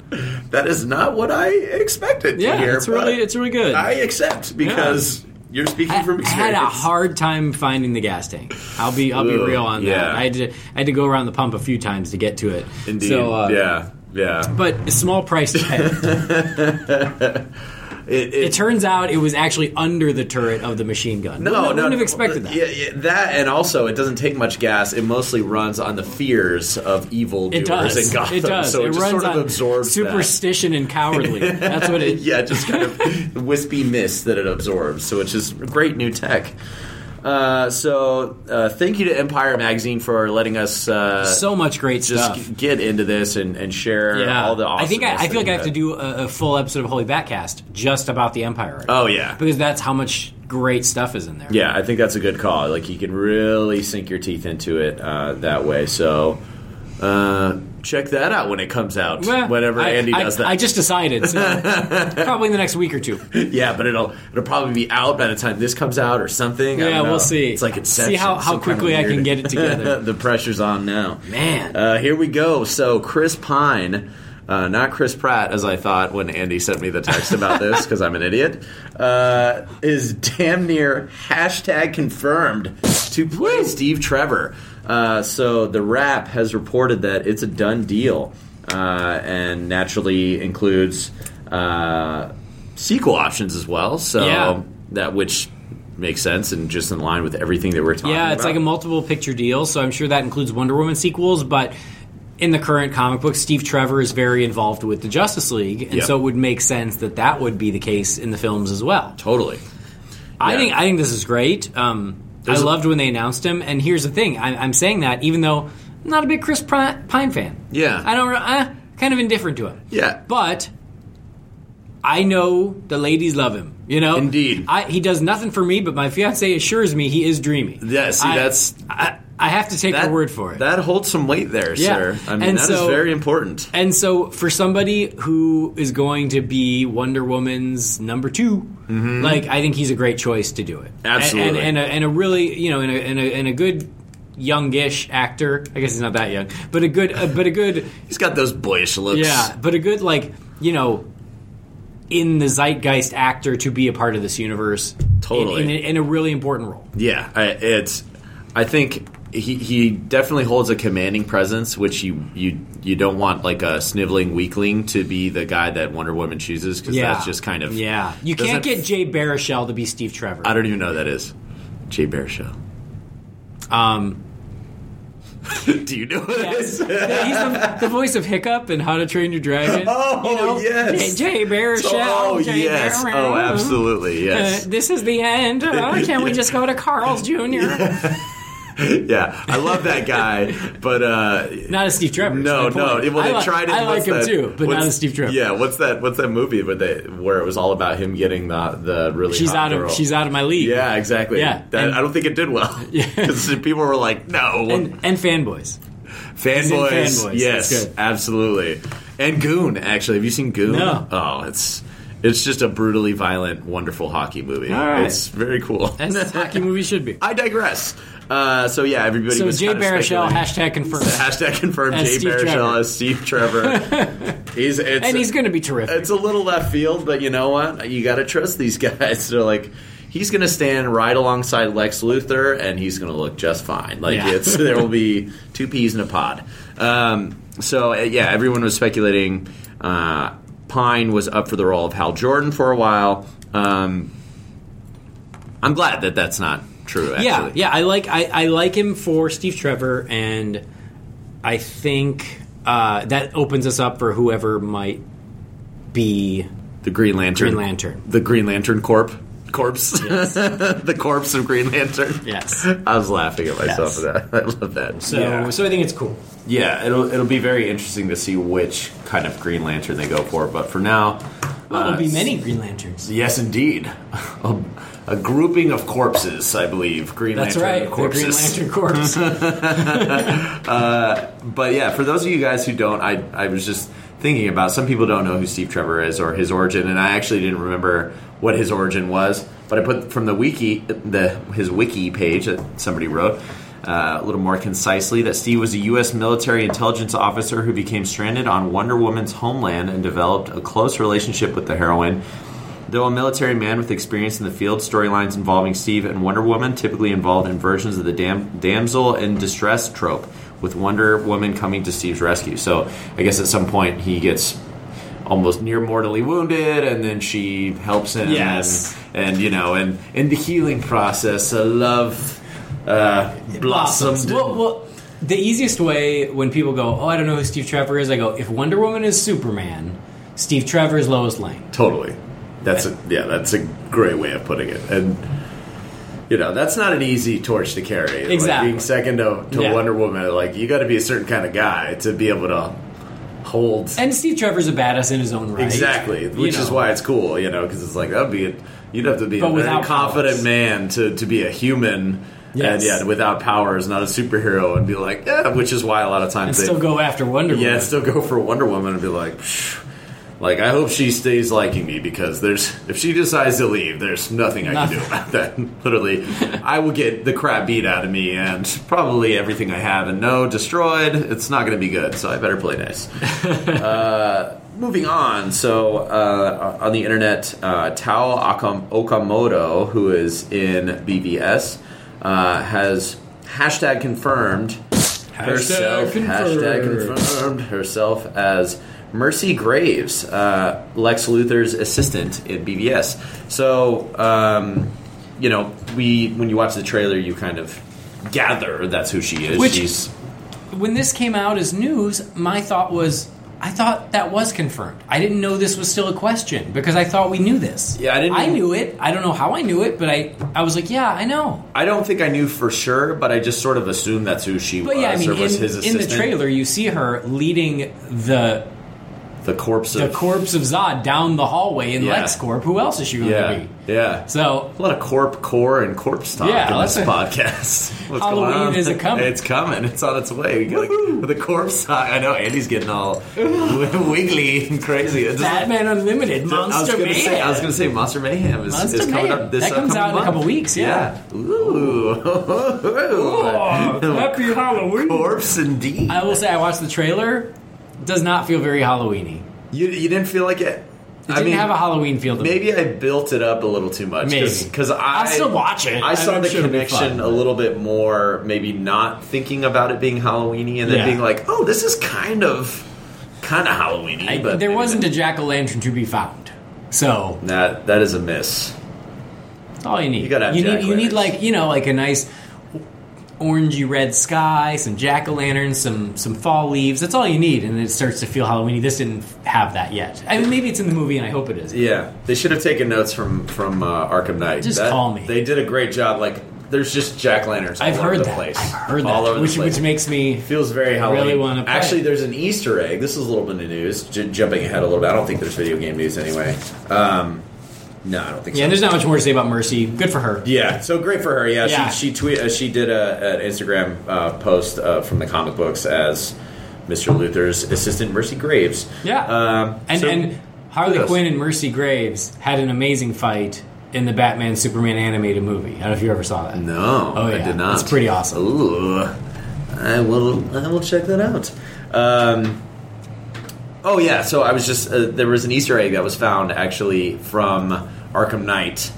is not what I expected to hear. It's really good. I accept, because... Yeah. You're speaking from experience. I had a hard time finding the gas tank. I'll be real on that. I had to go around the pump a few times to get to it. Indeed. So, yeah. But a small price tag. It turns out it was actually under the turret of the machine gun. No, I wouldn't have expected that. Yeah, that, and also it doesn't take much gas. It mostly runs on the fears of evil doers in Gotham. It does. So it just runs sort of absorbs superstition and cowardly. That's what it is. Yeah, just kind of wispy mist that it absorbs. So it's just great new tech. So thank you to Empire Magazine for letting us so much great stuff. Just get into this and share all the awesome. I feel like I have to do a full episode of Holy Batcast just about the Empire. Right now. Yeah, because that's how much great stuff is in there. Yeah, I think that's a good call. Like, you can really sink your teeth into it that way. So. Check that out when it comes out, whenever Andy does that. I just decided, so probably in the next week or two. Yeah, but it'll probably be out by the time this comes out or something. Yeah, I don't know. We'll see. It's like Inception. See how quickly I can get it together. The pressure's on now. Man. Here we go. So Chris Pine... not Chris Pratt, as I thought when Andy sent me the text about this, because I'm an idiot, is damn near #confirmed to play Steve Trevor. So The Wrap has reported that it's a done deal, and naturally includes sequel options as well. So that which makes sense and just in line with everything that we're talking about. Yeah, it's like a multiple picture deal, so I'm sure that includes Wonder Woman sequels, but... In the current comic book, Steve Trevor is very involved with the Justice League, and so it would make sense that would be the case in the films as well. Totally. I think this is great. I loved when they announced him, and here's the thing. I'm saying that even though I'm not a big Chris Pine fan. Yeah. I'm kind of indifferent to him. Yeah. But I know the ladies love him. You know? Indeed. He does nothing for me, but my fiancé assures me he is dreamy. Yeah, see, I have to take her word for it. That holds some weight there, sir. I mean, that is very important. And so for somebody who is going to be Wonder Woman's number 2, like, I think he's a great choice to do it. Absolutely. And a really, you know, and a good youngish actor. I guess he's not that young, but a good he's got those boyish lips. Yeah, but a good, like, you know, in the zeitgeist actor to be a part of this universe. Totally. In a really important role. Yeah, I think he definitely holds a commanding presence, which you don't want, like, a sniveling weakling to be the guy that Wonder Woman chooses, because that's just kind of... Yeah. You can't get Jay Baruchel to be Steve Trevor. I don't even know who that is. Jay Baruchel. Do you know who that is? He's the voice of Hiccup in How to Train Your Dragon. Oh, you know, yes. Jay Baruchel. Oh, Jay Baruchel. Oh, absolutely, yes. This is the end. Oh, can't we just go to Carl's Jr.? Yeah. Yeah, I love that guy, but not as Steve Trevor. No. Well, they tried it. I like him too, but not as Steve Trevor. Yeah, what's that movie where it was all about him getting the really hot girl? She's out of my league. Yeah, exactly. Yeah, I don't think it did well, because people were like, no, and fanboys. Fanboys, yes, absolutely. And Goon, actually, have you seen Goon? No. Oh, it's. It's just a brutally violent, wonderful hockey movie. All right. It's very cool. As a hockey movie should be. I digress. So, yeah, everybody was Jay Baruchel, # confirmed. # confirmed Jay Baruchel as Steve Trevor. He's going to be terrific. It's a little left field, but you know what? You got to trust these guys. They're like... He's going to stand right alongside Lex Luthor, and he's going to look just fine. Like there will be two peas in a pod. So, everyone was speculating. Pine was up for the role of Hal Jordan for a while. I'm glad that that's not true, actually. Yeah, I like him for Steve Trevor, and I think that opens us up for whoever might be... The Green Lantern. The Green Lantern Corps. Corpse. Yes. The corpse of Green Lantern. Yes. I was laughing at myself at that. I love that. So I think it's cool. Yeah, it'll be very interesting to see which kind of Green Lantern they go for. But for now... there'll be many Green Lanterns. Yes, indeed. A grouping of corpses, I believe. Green Lantern corpse. But yeah, for those of you guys who don't, I was just... thinking about, some people don't know who Steve Trevor is or his origin, and I actually didn't remember what his origin was, but I put from the wiki, his wiki page that somebody wrote a little more concisely, that Steve was a U.S. military intelligence officer who became stranded on Wonder Woman's homeland and developed a close relationship with the heroine. Though a military man with experience in the field, storylines involving Steve and Wonder Woman typically involved inversions of the damsel in distress trope, with Wonder Woman coming to Steve's rescue. So I guess at some point he gets almost near mortally wounded, and then she helps him. Yes. And you know, and in the healing process, love blossomed. Well, the easiest way when people go, oh, I don't know who Steve Trevor is, I go, if Wonder Woman is Superman, Steve Trevor is Lois Lane. Totally. That's a great way of putting it. And... you know, that's not an easy torch to carry. Exactly. Like being second to Wonder Woman, like, you got to be a certain kind of guy to be able to hold. And Steve Trevor's a badass in his own right. Exactly, which is why it's cool, you know, because it's like, you'd have to be a very confident man to be a human. Yes. And without powers, not a superhero, and be like, yeah, which is why a lot of times they still go after Wonder Woman. Yeah, still go for Wonder Woman and be like, pshh. Like, I hope she stays liking me, because if she decides to leave, there's nothing I can do about that. Literally, I will get the crap beat out of me and probably everything I have and know destroyed. It's not going to be good, so I better play nice. Moving on. So, on the internet, Tao Okamoto, who is in BVS, has # confirmed herself. # confirmed herself as... Mercy Graves, Lex Luthor's assistant in BVS. So, you know, when you watch the trailer, you kind of gather that's who she is. When this came out as news, my thought was, I thought that was confirmed. I didn't know this was still a question, because I thought we knew this. Yeah, I knew it. I don't know how I knew it, but I was like, yeah, I know. I don't think I knew for sure, but I just sort of assumed that's who she was. Yeah, I mean, was his assistant. In the trailer, you see her leading the corpse of Zod down the hallway in LexCorp. Who else is she going to be? Yeah. So a lot of core and corpse talk in this podcast. What's Halloween going on? It's coming. It's on its way. With the corpse talk. I know Andy's getting all wiggly and crazy. It's Batman Unlimited Monster Mayhem. I was going to say Monster Mayhem is coming up this upcoming month. That comes out in a couple weeks. Yeah. Ooh. Happy Halloween. Corpse indeed. I will say I watched the trailer. Does not feel very Halloween-y. You didn't feel like it? I didn't have a Halloween feel to me. Maybe I built it up a little too much. Because I'll still watch it. I saw the connection a little bit more, maybe not thinking about it being Halloween-y, and then being like, oh, this is kind of Halloween-y. But there wasn't a jack-o'-lantern to be found. So that is a miss. That's all you need. You gotta have jack-o'-lanterns. You need like a nice... orangey red sky, some jack-o'-lanterns, some fall leaves. That's all you need, and it starts to feel Halloween-y. This didn't have that yet. I mean, maybe it's in the movie, and I hope it is. Yeah, they should have taken notes from Arkham Knight. Just call me. They did a great job. Like, there's just jack-o'-lanterns all over the place. I've heard that. All over the place. Which makes me feels very Halloween. I really want to play. Actually, there's an Easter egg. This is a little bit of news. Jumping ahead a little bit. I don't think there's video game news anyway. No, I don't think so. Yeah, and there's not much more to say about Mercy. Good for her. Yeah, so great for her. Yeah, yeah. She did an Instagram post from the comic books as Mr. Luthor's assistant, Mercy Graves. Yeah, and Harley Quinn and Mercy Graves had an amazing fight in the Batman Superman animated movie. I don't know if you ever saw that. No, oh, yeah. I did not. It's pretty awesome. Ooh, I will check that out. Oh yeah, so I was just there was an Easter egg that was found actually from Arkham Knight.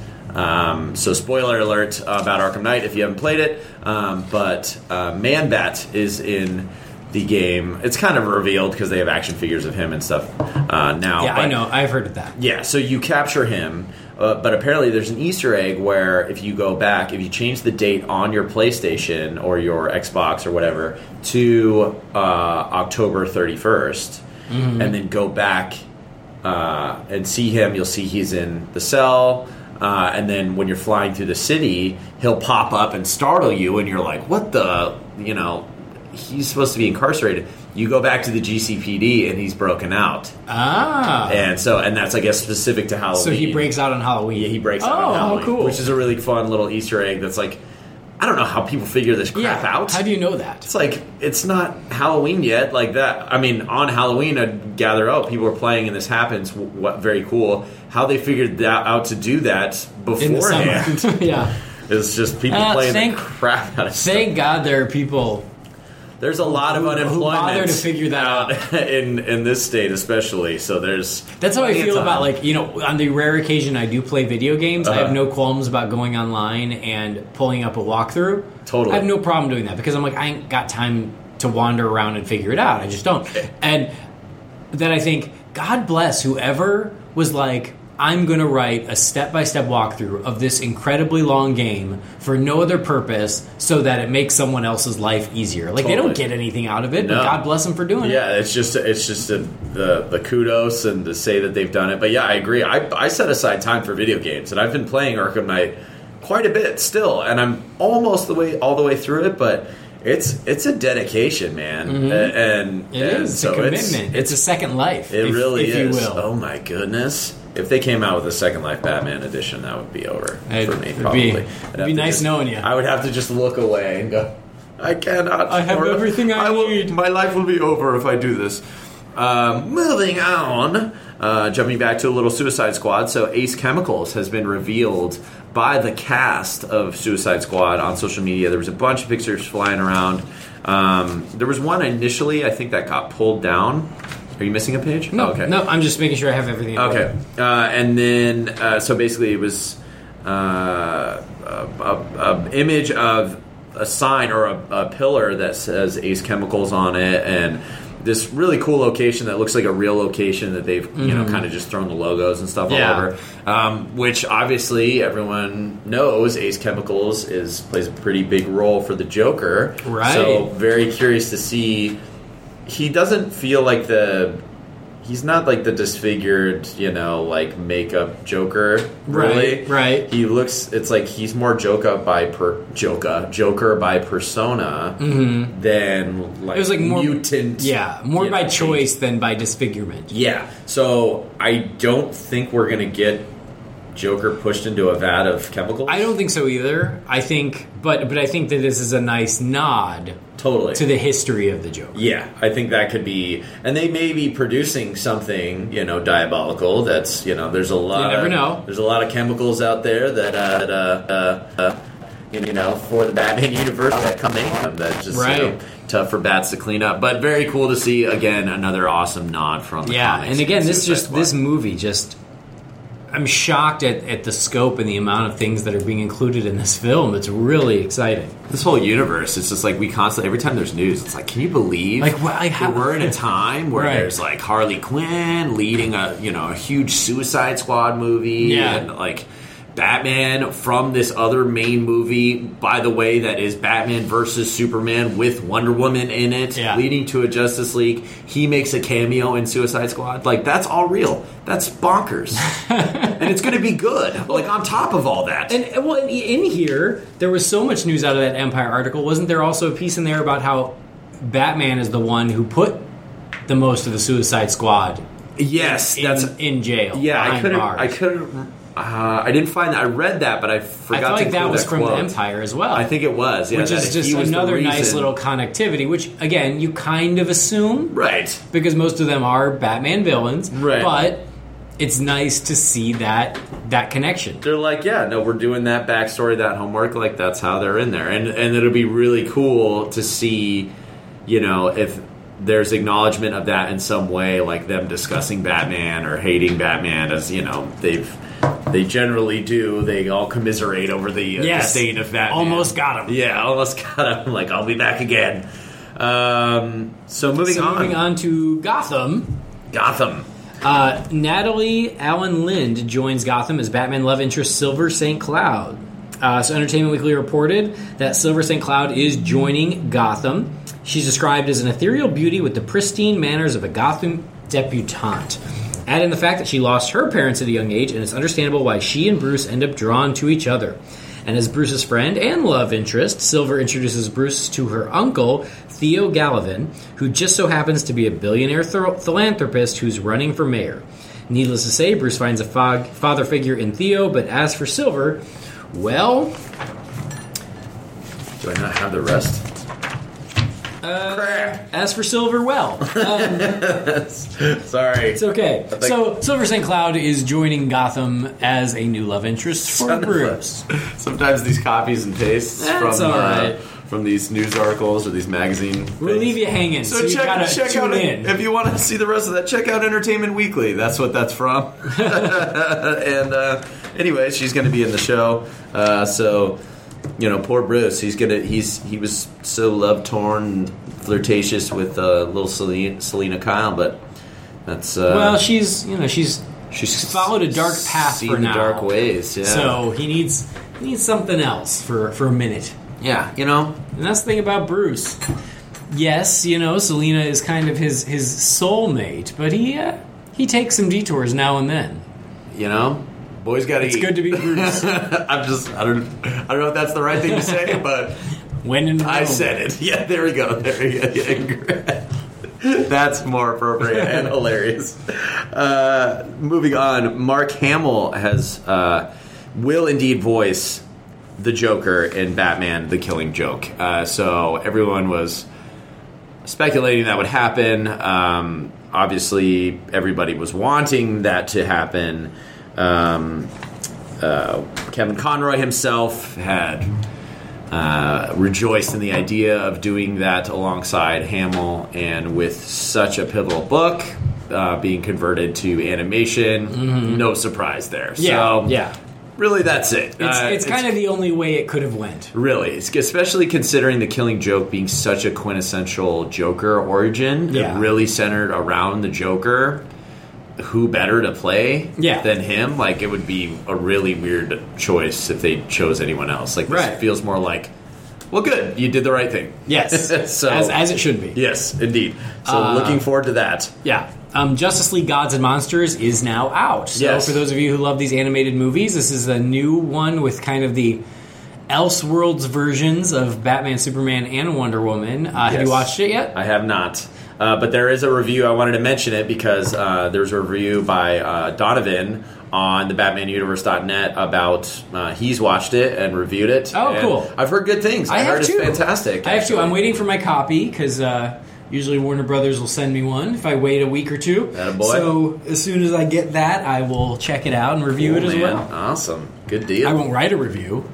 So spoiler alert about Arkham Knight if you haven't played it. But Man-Bat is in the game. It's kind of revealed because they have action figures of him and stuff now. Yeah, but, I know. I've heard of that. Yeah, so you capture him. But apparently there's an Easter egg where if you go back, if you change the date on your PlayStation or your Xbox or whatever to October 31st and then go back and see him, you'll see he's in the cell. And then when you're flying through the city, he'll pop up and startle you, and you're like, what the, you know, he's supposed to be incarcerated. You go back to the GCPD, and he's broken out. Ah. And so, and that's, I guess, specific to Halloween. So he breaks out on Halloween. Yeah, he breaks out on Halloween. Oh, cool. Which is a really fun little Easter egg that's like, I don't know how people figure this crap out. How do you know that? It's like, it's not Halloween yet. Like that. I mean, on Halloween, I'd gather, oh, people are playing and this happens. What? Very cool. How they figured that out to do that beforehand. Yeah. It's just people playing the crap out of stuff. Thank God there are people. There's a lot of unemployment. Who bother to figure that out in this state, especially. So there's that's how I feel about like you know on the rare occasion I do play video games, I have no qualms about going online and pulling up a walkthrough. Totally, I have no problem doing that because I'm like I ain't got time to wander around and figure it out. I just don't. And then I think God bless whoever was like. I'm going to write a step-by-step walkthrough of this incredibly long game for no other purpose so that it makes someone else's life easier. Like, They don't get anything out of it, but God bless them for doing it. Yeah, it's just the kudos and to say that they've done it. But, yeah, I agree. I set aside time for video games, and I've been playing Arkham Knight quite a bit still, and I'm almost all the way through it, but... It's a dedication, man, and it is so a commitment. It's a second life. It really is. You will. Oh my goodness! If they came out with a second life Batman edition, that would be over for me. Probably. It'd be nice knowing you. I would have to just look away and go. I cannot. I have everything I need. My life will be over if I do this. Moving on. Jumping back to a little Suicide Squad. So Ace Chemicals has been revealed by the cast of Suicide Squad on social media. There was a bunch of pictures flying around. There was one initially, I think, that got pulled down. Are you missing a page? No, no, I'm just making sure I have everything. Okay. And then, so basically it was an image of a sign or a pillar that says Ace Chemicals on it and... This really cool location that looks like a real location that they've, you know, kind of just thrown the logos and stuff all over. Which obviously everyone knows Ace Chemicals plays a pretty big role for the Joker. Right. So very curious to see. He doesn't feel like he's not like the disfigured, you know, like makeup Joker. Really. Right. He looks. It's like he's more Joker by persona than like, it was like more, mutant. Yeah, more by choice than by disfigurement. Yeah. So I don't think we're gonna get Joker pushed into a vat of chemicals. I don't think so either. I think, but I think that this is a nice nod. Totally. To the history of the Joker. Yeah, I think that could be... And they may be producing something, you know, diabolical that's, you know, there's a lot... You never know. There's a lot of chemicals out there that you know, for the Batman universe that come in. That's just you know, tough for bats to clean up. But very cool to see, again, another awesome nod from the comics. Yeah, and again, this movie just... I'm shocked at the scope and the amount of things that are being included in this film. It's really exciting. This whole universe, it's just like we constantly, every time there's news, it's like, can you believe we're in a time where there's like Harley Quinn leading a huge Suicide Squad movie and like Batman from this other main movie, by the way, that is Batman versus Superman with Wonder Woman in it, leading to a Justice League. He makes a cameo in Suicide Squad. Like, that's all real. That's bonkers. And it's going to be good, like, on top of all that. And, well, in here, there was so much news out of that Empire article. Wasn't there also a piece in there about how Batman is the one who put the most of the Suicide Squad in jail? Yeah, I couldn't... I didn't find that. I read that, but I forgot to include that quote. I feel like that was from the Empire as well. I think it was, yeah. Which is just another nice little connectivity, which, again, you kind of assume. Right. Because most of them are Batman villains. Right. But it's nice to see that connection. They're like, yeah, no, we're doing that backstory, that homework. Like, that's how they're in there. And it'll be really cool to see, you know, if there's acknowledgement of that in some way, like them discussing Batman or hating Batman, as, you know, they generally do. They all commiserate over the state of Batman. Almost got him. Yeah, almost got him. Like, I'll be back again. So moving on to Gotham. Natalie Allen Lind joins Gotham as Batman love interest Silver St. Cloud. So Entertainment Weekly reported that Silver St. Cloud is joining Gotham. She's described as an ethereal beauty with the pristine manners of a Gotham debutante. Add in the fact that she lost her parents at a young age, and it's understandable why she and Bruce end up drawn to each other. And as Bruce's friend and love interest, Silver introduces Bruce to her uncle, Theo Gallivan, who just so happens to be a billionaire philanthropist who's running for mayor. Needless to say, Bruce finds a father figure in Theo, but as for Silver, well... Do I not have the rest? As for Silver, well... sorry. It's okay. So, Silver St. Cloud is joining Gotham as a new love interest for Bruce. Sometimes these copies and pastes from these news articles or these magazine things. We'll leave you hanging. So check out in. If you want to see the rest of that, check out Entertainment Weekly. That's what that's from. And anyway, she's going to be in the show. So, you know, poor Bruce. He was so love torn and flirtatious with little Selena Kyle, but that's well, she's followed a dark path for now. Dark ways. Yeah. So he needs something else for a minute. Yeah, you know. And that's the thing about Bruce. Yes, you know, Selena is kind of his soulmate, but he takes some detours now and then. You know? Boys gotta eat. It's good to be Bruce. I don't know if that's the right thing to say, but when in I said it. Yeah, there we go. Yeah. That's more appropriate and hilarious. Moving on, Mark Hamill will indeed voice the Joker in Batman: The Killing Joke. So everyone was speculating that would happen. Obviously, everybody was wanting that to happen. Kevin Conroy himself had rejoiced in the idea of doing that alongside Hamill, and with such a pivotal book being converted to animation, no surprise there. Yeah, so, yeah. Really, that's it. It's kind of the only way it could have went. Really, especially considering The Killing Joke being such a quintessential Joker origin. Yeah. It really centered around the Joker. Who better to play than him? Like, it would be a really weird choice if they chose anyone else. Like, this feels more like, well, good, you did the right thing. Yes, so, as it should be. Yes, indeed. So looking forward to that. Yeah. Justice League Gods and Monsters is now out. So for those of you who love these animated movies, this is a new one with kind of the Elseworlds versions of Batman, Superman, and Wonder Woman. Have you watched it yet? I have not. But there is a review. I wanted to mention it because there's a review by Donovan on the BatmanUniverse.net about he's watched it and reviewed it. Oh, and cool. I've heard good things. I heard it's fantastic. I have too. I'm waiting for my copy because... usually Warner Brothers will send me one if I wait a week or two. Attaboy. So as soon as I get that, I will check it out and review it as well. Awesome. Good deal. I won't write a review.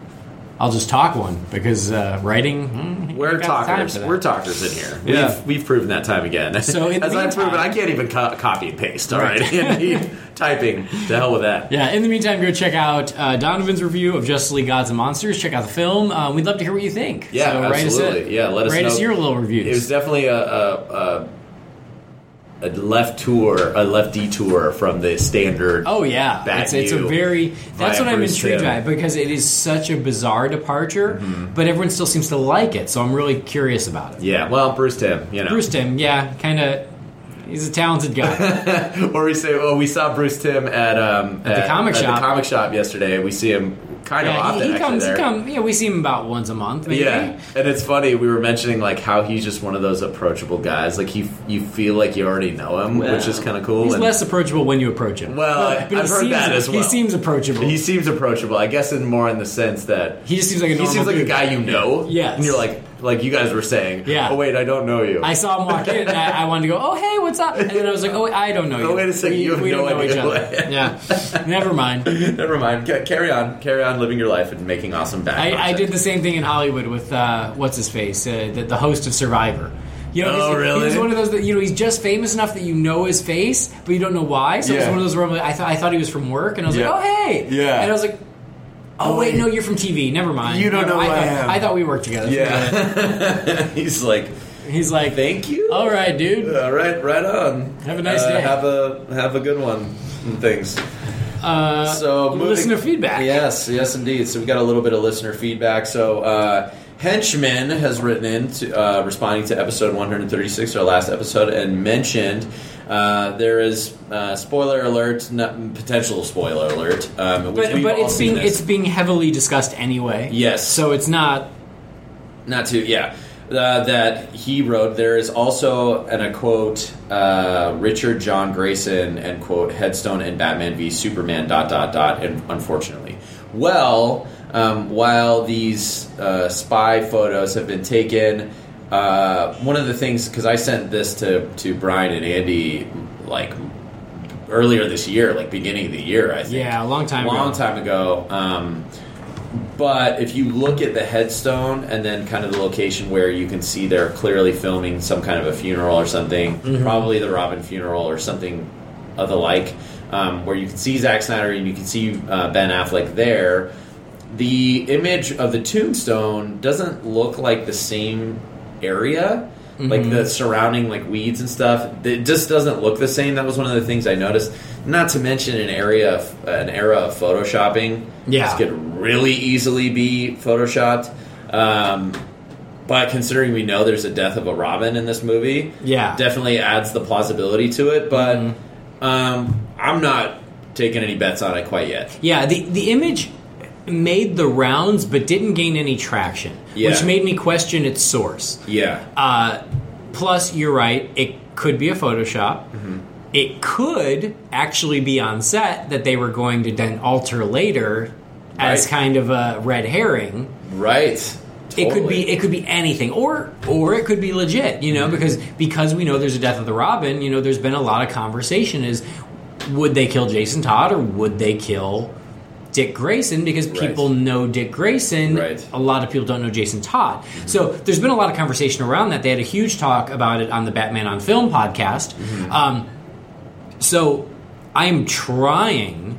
I'll just talk one because writing... we're talkers. We're talkers in here. Yeah. We've proven that time again. So in as I've proven, I can't even copy and paste. All right. I need typing. To hell with that. Yeah. In the meantime, go check out Donovan's review of Justice League Gods and Monsters. Check out the film. We'd love to hear what you think. Yeah, so absolutely. Let us know. Write us your little reviews. It was definitely a left detour from the standard. Oh yeah, it's a very. That's what I'm intrigued by because it is such a bizarre departure, but everyone still seems to like it. So I'm really curious about it. Yeah, well, Bruce Tim, you know, kind of. He's a talented guy. Or we say, we saw Bruce Tim at the comic shop yesterday. We see him kind of often. We see him about once a month. Maybe. Yeah, and it's funny. We were mentioning like how he's just one of those approachable guys. Like you feel like you already know him, which is kind of cool. He's less approachable when you approach him. Well, but I've heard that as well. He seems approachable. I guess in the sense that he just seems like a guy you know. Yeah, and you're like. like you guys were saying. Yeah. Oh, wait, I don't know you. I saw him walk in, and I wanted to go, oh, hey, what's up? And then I was like, oh, wait, I don't know you. Oh, wait a second, you have no idea. We don't know each other. Yeah. Never mind. Carry on living your life and making awesome bad content. I did the same thing in Hollywood with, what's-his-face, the host of Survivor. You know, really? He's one of those that, you know, he's just famous enough that you know his face, but you don't know why. So it's one of those where I thought he was from work, and I was like, oh, hey. Yeah. And I was like... Oh, wait, no, you're from TV. Never mind. You don't know who I am. I thought we worked together. Yeah. He's like, thank you? All right, dude. All right, right on. Have a nice day. Have a good one and things. So listener feedback. Yes, indeed. So we got a little bit of listener feedback. So Henchman has written in to, responding to episode 136, our last episode, and mentioned... there is spoiler alert, potential spoiler alert. But it's being heavily discussed anyway. Yes, so it's not too. Yeah, that he wrote. There is also, and I quote, Richard John Grayson, end quote, headstone in Batman v Superman. ... And unfortunately, well, while these spy photos have been taken. One of the things, because I sent this to Brian and Andy earlier this year, beginning of the year, I think. Yeah, a long time ago. But if you look at the headstone and then kind of the location where you can see they're clearly filming some kind of a funeral or something, probably the Robin funeral or something of the like, where you can see Zack Snyder and you can see Ben Affleck there, the image of the tombstone doesn't look like the same... area, the surrounding weeds and stuff, it just doesn't look the same. That was one of the things I noticed. Not to mention an era of photoshopping. Yeah, this could really easily be photoshopped. But considering we know there's a death of a Robin in this movie, definitely adds the plausibility to it. But I'm not taking any bets on it quite yet. Yeah, the image made the rounds but didn't gain any traction, which made me question its source. Plus, you're right, it could be a Photoshop. It could actually be on set that they were going to then alter later as kind of a red herring. Right. Totally. It could be anything, or it could be legit, because we know there's a death of the Robin, there's been a lot of conversation is, would they kill Jason Todd or would they kill... Dick Grayson, because people know Dick Grayson. A lot of people don't know Jason Todd. So there's been a lot of conversation around that. They had a huge talk about it on the Batman on Film podcast. So I'm trying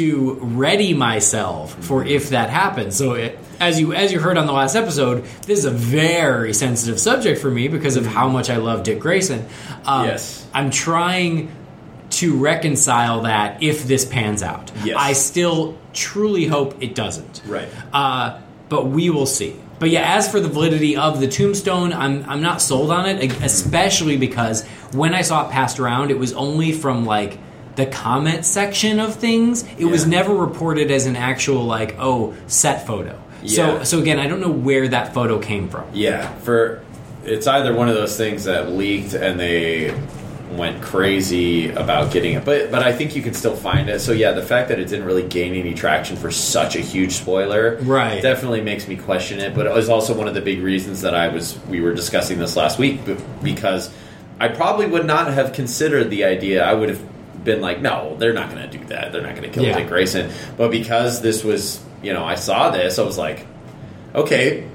to ready myself for if that happens. So as you heard on the last episode, this is a very sensitive subject for me because of how much I love Dick Grayson. I'm trying... to reconcile that if this pans out. Yes. I still truly hope it doesn't. Right. But we will see. But yeah, as for the validity of the tombstone, I'm not sold on it, especially because when I saw it passed around, it was only from the comment section of things. It was never reported as an actual set photo. Yeah. So again, I don't know where that photo came from. Yeah. It's either one of those things that leaked and they went crazy about getting it, but I think you can still find it. So yeah, the fact that it didn't really gain any traction for such a huge spoiler definitely makes me question it, but it was also one of the big reasons that we were discussing this last week, because I probably would not have considered the idea. I would have been like, no, they're not going to do that, they're not going to kill Dick Grayson, but because this was, I saw this, I was like, okay,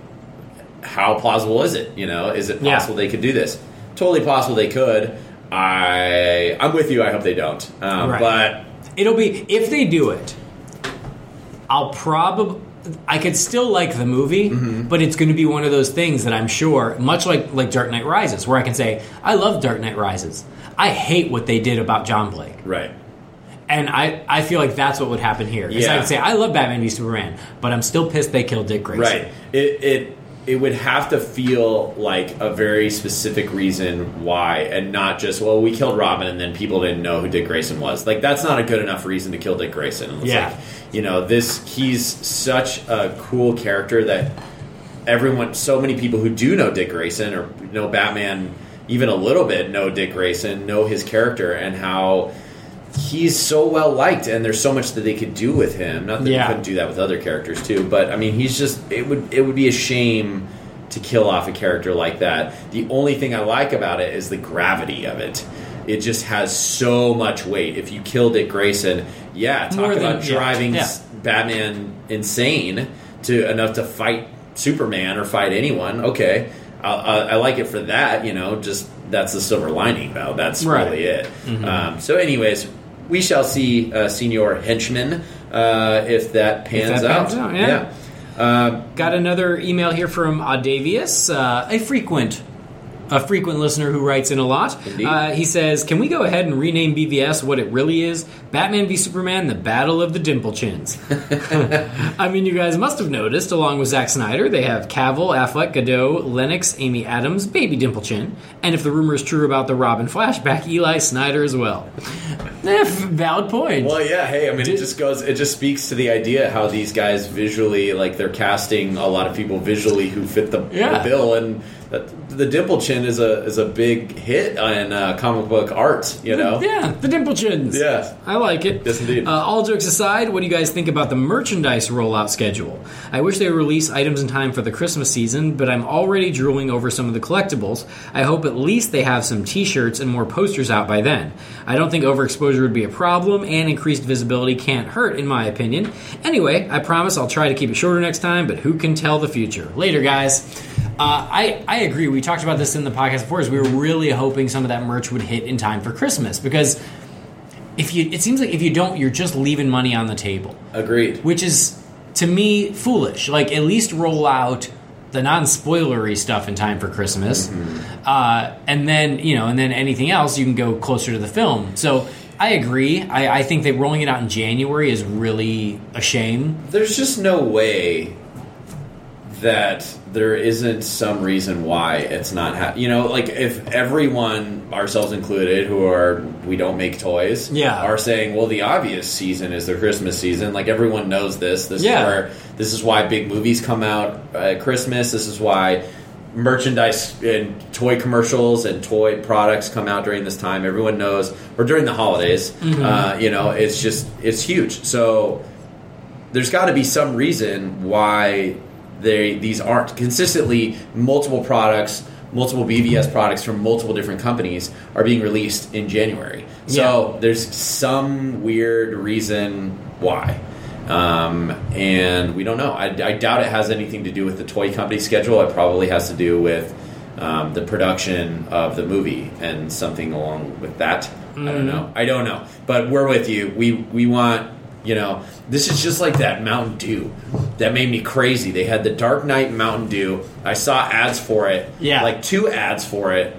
how plausible is it? Is it possible they could do this? Totally possible they could. I'm with you. I hope they don't. But it'll be, if they do it, I could still like the movie, but it's going to be one of those things that I'm sure, much like Dark Knight Rises, where I can say, I love Dark Knight Rises. I hate what they did about John Blake. Right. And I feel like that's what would happen here. Because I would say, I love Batman v Superman, but I'm still pissed they killed Dick Grayson. Right. It would have to feel like a very specific reason why, and not just, well, we killed Robin and then people didn't know who Dick Grayson was. That's not a good enough reason to kill Dick Grayson. It's he's such a cool character that so many people who do know Dick Grayson or know Batman even a little bit know Dick Grayson, know his character and how he's so well liked, and there's so much that they could do with him. Not that you couldn't do that with other characters too, but I mean, it would be a shame to kill off a character like that. The only thing I like about it is the gravity of it. It just has so much weight. If you kill Dick Grayson, talk about driving Batman insane to enough to fight Superman or fight anyone. Okay, I like it for that. You know, just that's the silver lining, though. That's really it. Mm-hmm. So, anyways, we shall see Senior Henchman if that pans out. Yeah. Got another email here from Audavius, a frequent listener who writes in a lot. He says, can we go ahead and rename BVS what it really is? Batman v Superman, the Battle of the Dimple Chins. I mean, you guys must have noticed, along with Zack Snyder, they have Cavill, Affleck, Godot, Lennox, Amy Adams, Baby Dimple Chin, and if the rumor is true about the Robin flashback, Eli Snyder as well. Valid point. Well, yeah, hey, I mean, it just speaks to the idea how these guys visually, like, they're casting a lot of people visually who fit the bill, and the dimple chin is a big hit in comic book art, you know? Yeah, the dimple chins. Yeah. I like it. Yes, indeed. All jokes aside, what do you guys think about the merchandise rollout schedule? I wish they would release items in time for the Christmas season, but I'm already drooling over some of the collectibles. I hope at least they have some T-shirts and more posters out by then. I don't think overexposure would be a problem, and increased visibility can't hurt, in my opinion. Anyway, I promise I'll try to keep it shorter next time, but who can tell the future? Later, guys. I agree. We talked about this in the podcast before. Is we were really hoping some of that merch would hit in time for Christmas, because it seems like if you don't, you're just leaving money on the table. Agreed. Which is, to me, foolish. Like, at least roll out the non-spoilery stuff in time for Christmas, mm-hmm. and then anything else you can go closer to the film. So. I agree. I think that rolling it out in January is really a shame. There's just no way that there isn't some reason why it's not happening. You know, like, if everyone, ourselves included, we don't make toys, are saying, well, the obvious season is the Christmas season. Like, everyone knows this. This is why big movies come out at Christmas. This is why merchandise and toy commercials and toy products come out during this time. Everyone knows, or during the holidays. Mm-hmm. You know, it's huge. So there's got to be some reason why these aren't consistently multiple products, multiple BVS products from multiple different companies are being released in January. So there's some weird reason why. And we don't know. I doubt it has anything to do with the toy company schedule. It probably has to do with the production of the movie and something along with that. Mm. I don't know. But we're with you. We want, you know, this is just like that Mountain Dew. That made me crazy. They had the Dark Knight Mountain Dew. I saw ads for it. Yeah. Like 2 ads for it,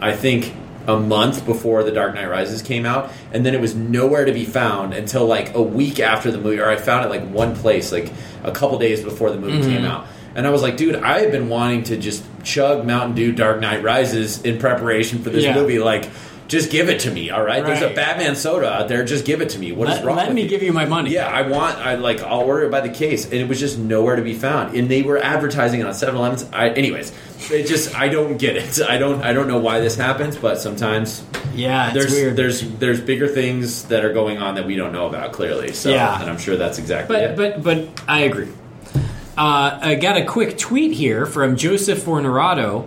I think, a month before The Dark Knight Rises came out, and then it was nowhere to be found until like a week after the movie, or I found it like one place, like a couple days before the movie mm-hmm. came out. And I was like, dude, I have been wanting to just chug Mountain Dew Dark Knight Rises in preparation for this movie. Like, just give it to me, all right? There's a Batman soda out there. Just give it to me. What is wrong with you? Give you my money. Yeah, I'll order it by the case. And it was just nowhere to be found. And they were advertising it on 7-Elevens. Anyways, it just, I don't get it. I don't know why this happens, but sometimes it's weird. There's bigger things that are going on that we don't know about, clearly. So, and I'm sure that's exactly it. But I agree. I got a quick tweet here from Joseph Fornerado.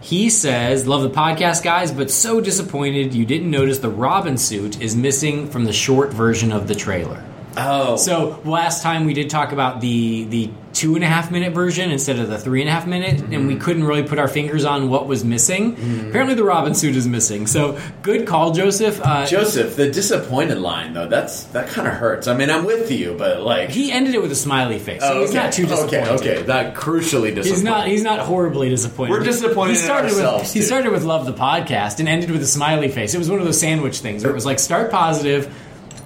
He says, love the podcast, guys, but so disappointed you didn't notice the Robin suit is missing from the short version of the trailer. Oh. So last time we did talk about the 2.5-minute version instead of the 3.5-minute, mm-hmm. and we couldn't really put our fingers on what was missing. Mm-hmm. Apparently the Robin suit is missing. So good call, Joseph. Joseph, the disappointed line, though, that kind of hurts. I mean, I'm with you, but like... He ended it with a smiley face, so he's not too disappointed. Okay, that crucially disappointed. He's not horribly disappointed. We're disappointed He started with love the podcast and ended with a smiley face. It was one of those sandwich things where it was like, start positive...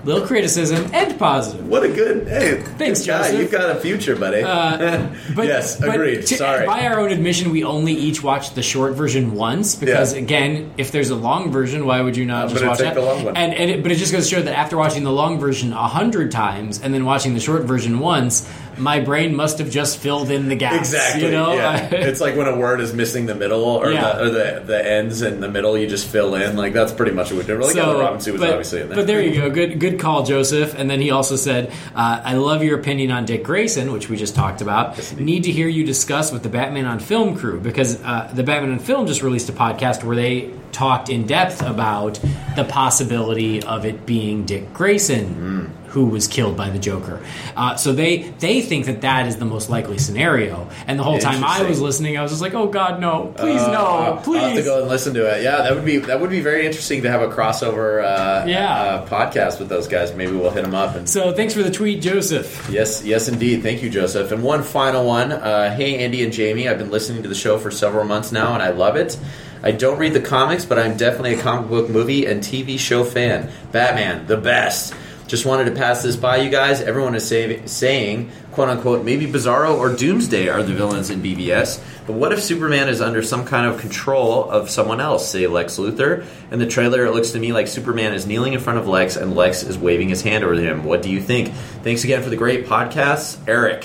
Little criticism and positive. What a good... Hey, thanks, Joseph. You've got a future, buddy. Yes, agreed. Sorry. By our own admission, we only each watched the short version once because, again, if there's a long version, why would you not just watch that? The long one. But it just goes to show that after watching the long version 100 times and then watching the short version once... my brain must have just filled in the gaps. Exactly. You know? Yeah. It's like when a word is missing the middle or the ends in the middle, you just fill in. Like, that's pretty much what we did. Like, so, Robin Sue was obviously in there. But there you go. Good call, Joseph. And then he also said, I love your opinion on Dick Grayson, which we just talked about. Yes, need to hear you discuss with the Batman on Film crew, because the Batman on Film just released a podcast where they talked in depth about the possibility of it being Dick Grayson who was killed by the Joker. So they think that is the most likely scenario. And the whole time I was listening, I was just like, oh God, no, please no, please. I'll have to go and listen to it. Yeah, that would be very interesting to have a crossover podcast with those guys. Maybe we'll hit them up. So thanks for the tweet, Joseph. Yes, indeed. Thank you, Joseph. And one final one. Hey, Andy and Jamie, I've been listening to the show for several months now, and I love it. I don't read the comics, but I'm definitely a comic book movie and TV show fan. Batman, the best. Just wanted to pass this by you guys. Everyone is saying, quote unquote, maybe Bizarro or Doomsday are the villains in BVS. But what if Superman is under some kind of control of someone else, say Lex Luthor? In the trailer, it looks to me like Superman is kneeling in front of Lex, and Lex is waving his hand over him. What do you think? Thanks again for the great podcast, Eric.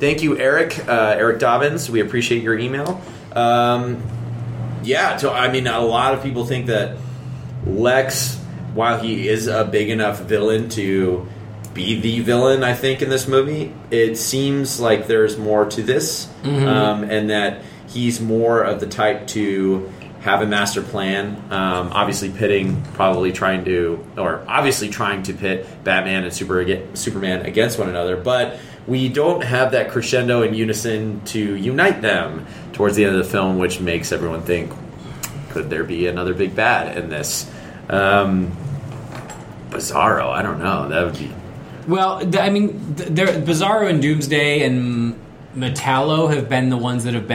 Thank you, Eric. Eric Dobbins, we appreciate your email. Yeah, so I mean, a lot of people think that Lex, while he is a big enough villain to be the villain, I think, in this movie, it seems like there's more to this, and that he's more of the type to have a master plan, obviously trying to pit Batman and Superman against one another, but we don't have that crescendo in unison to unite them towards the end of the film, which makes everyone think, could there be another big bad in this? Bizarro, I don't know. That would be... Well, I mean, Bizarro and Doomsday and Metallo have been the ones that have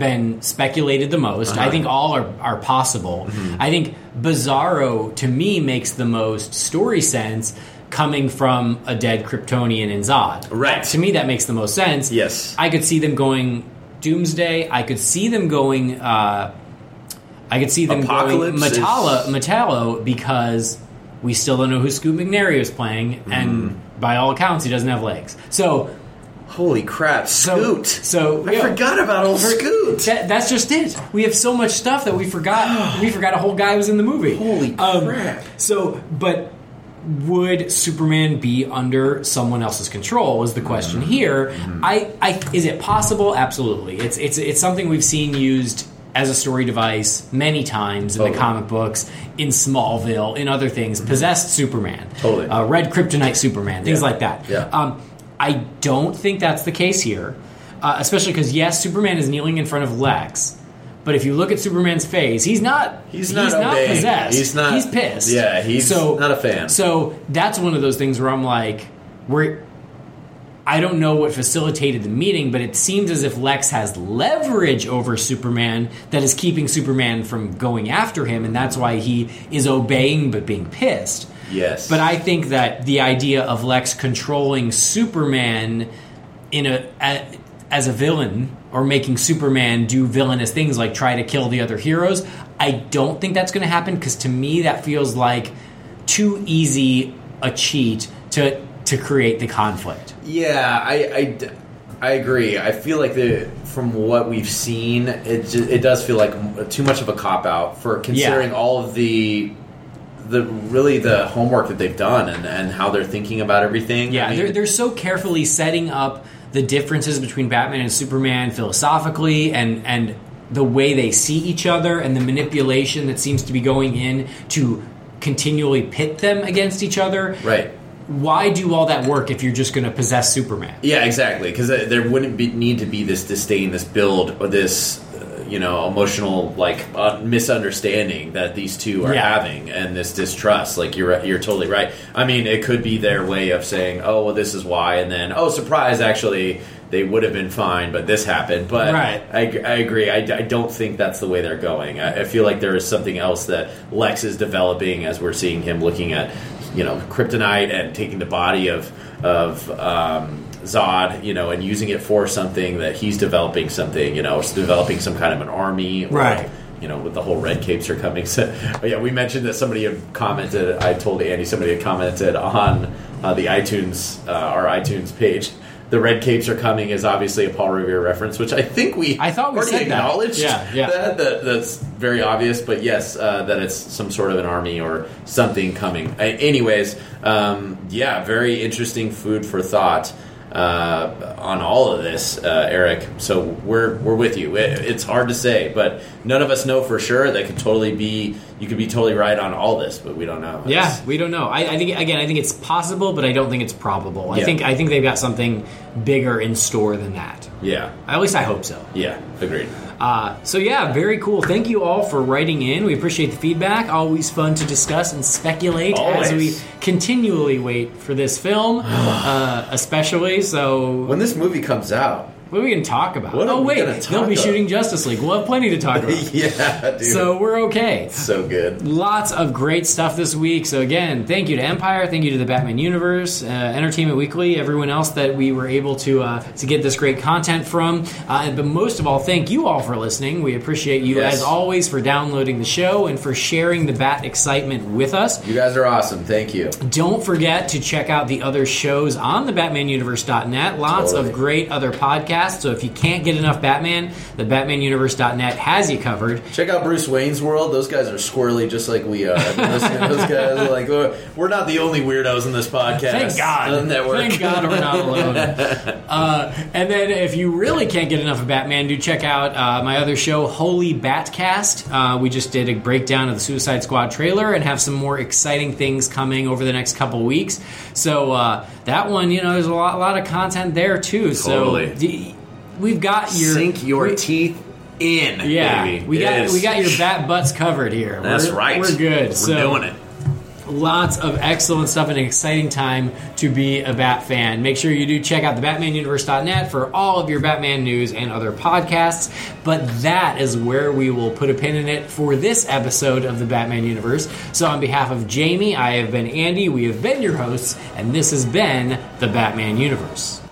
been speculated the most. I think all are possible. I think Bizarro, to me, makes the most story sense, coming from a dead Kryptonian in Zod. Right. To me, that makes the most sense. Yes. I could see them going Doomsday. I could see them going... Apocalypse going Metallo, because we still don't know who Scoot McNairy is playing, and by all accounts, he doesn't have legs. So... Holy crap, Scoot. I forgot about old Scoot. That's just it. We have so much stuff that we forgot. We forgot a whole guy was in the movie. Holy crap. But... would Superman be under someone else's control is the question here. Is it possible? Absolutely. It's something we've seen used as a story device many times in the comic books, in Smallville, in other things. Possessed Superman. Totally. Red Kryptonite Superman. Things like that. Yeah. I don't think that's the case here. Especially because, yes, Superman is kneeling in front of Lex. But if you look at Superman's face, he's not possessed. He's pissed. Yeah, he's not a fan. So that's one of those things where I'm like, I don't know what facilitated the meeting, but it seems as if Lex has leverage over Superman that is keeping Superman from going after him, and that's why he is obeying but being pissed. Yes. But I think that the idea of Lex controlling Superman as a villain, or making Superman do villainous things like try to kill the other heroes, I don't think that's going to happen, because to me that feels like too easy a cheat to create the conflict. Yeah, I agree. I feel like from what we've seen, it does feel like too much of a cop-out for considering all of the homework that they've done and how they're thinking about everything. Yeah, I mean, they're so carefully setting up the differences between Batman and Superman philosophically and the way they see each other and the manipulation that seems to be going in to continually pit them against each other. Right. Why do all that work if you're just going to possess Superman? Yeah, exactly. Because there wouldn't need to be this disdain, this build, or this emotional misunderstanding that these two are having, and this distrust. Like, you're totally right. I mean, it could be their way of saying, oh, well, this is why, and then, oh, surprise, actually, they would have been fine, but this happened. But right. I agree. I don't think that's the way they're going. I feel like there is something else that Lex is developing as we're seeing him looking at, kryptonite and taking the body of Zod, and using it for something that he's developing something, developing some kind of an army. Right. With the whole red capes are coming. So, yeah, we mentioned that somebody had commented, I told Andy, somebody had commented on our iTunes page the red capes are coming is obviously a Paul Revere reference, which I think we already acknowledged. That. Yeah. That's very obvious, but yes, that it's some sort of an army or something coming. Anyways, very interesting food for thought on all of this, Eric. So we're with you. It's hard to say, but none of us know for sure. That could totally be. You could be totally right on all this, but we don't know. Yeah, we don't know. I think it's possible, but I don't think it's probable. Yeah. I think they've got something bigger in store than that. Yeah. At least I hope so. Yeah, agreed. So, very cool. Thank you all for writing in. We appreciate the feedback. Always fun to discuss and speculate as we continually wait for this film, especially. So when this movie comes out, what are we going to talk about? They'll be shooting Justice League. We'll have plenty to talk about. Yeah, dude. So we're okay. It's so good. Lots of great stuff this week. So again, thank you to Empire. Thank you to the Batman Universe, Entertainment Weekly, everyone else that we were able to get this great content from. But most of all, thank you all for listening. We appreciate you, as always, for downloading the show and for sharing the Bat excitement with us. You guys are awesome. Thank you. Don't forget to check out the other shows on the BatmanUniverse.net. Lots of great other podcasts. So if you can't get enough Batman, the BatmanUniverse.net has you covered. Check out Bruce Wayne's World. Those guys are squirrely just like we are. I mean, those guys are like, we're not the only weirdos in this podcast. Thank God. Thank God we're not alone. And then if you really can't get enough of Batman, do check out my other show, Holy Batcast. We just did a breakdown of the Suicide Squad trailer and have some more exciting things coming over the next couple weeks. So that one, there's a lot of content there too. Totally. So we've got your... Sink your teeth in, baby. We got your bat butts covered here. That's right. We're good. We're doing it. Lots of excellent stuff and an exciting time to be a Bat fan. Make sure you do check out the BatmanUniverse.net for all of your Batman news and other podcasts. But that is where we will put a pin in it for this episode of the Batman Universe. So on behalf of Jamie, I have been Andy, we have been your hosts, and this has been the Batman Universe.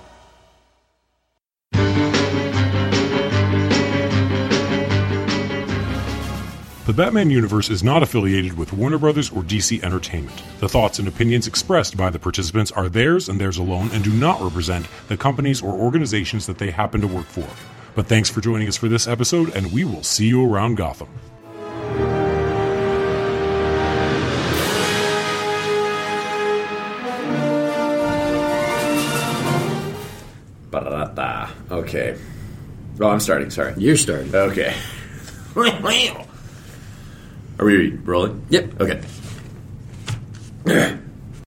The Batman Universe is not affiliated with Warner Brothers or DC Entertainment. The thoughts and opinions expressed by the participants are theirs and theirs alone and do not represent the companies or organizations that they happen to work for. But thanks for joining us for this episode, and we will see you around Gotham. Okay. Oh, I'm starting, sorry. You're starting. Okay. Are we rolling? Yep. Okay.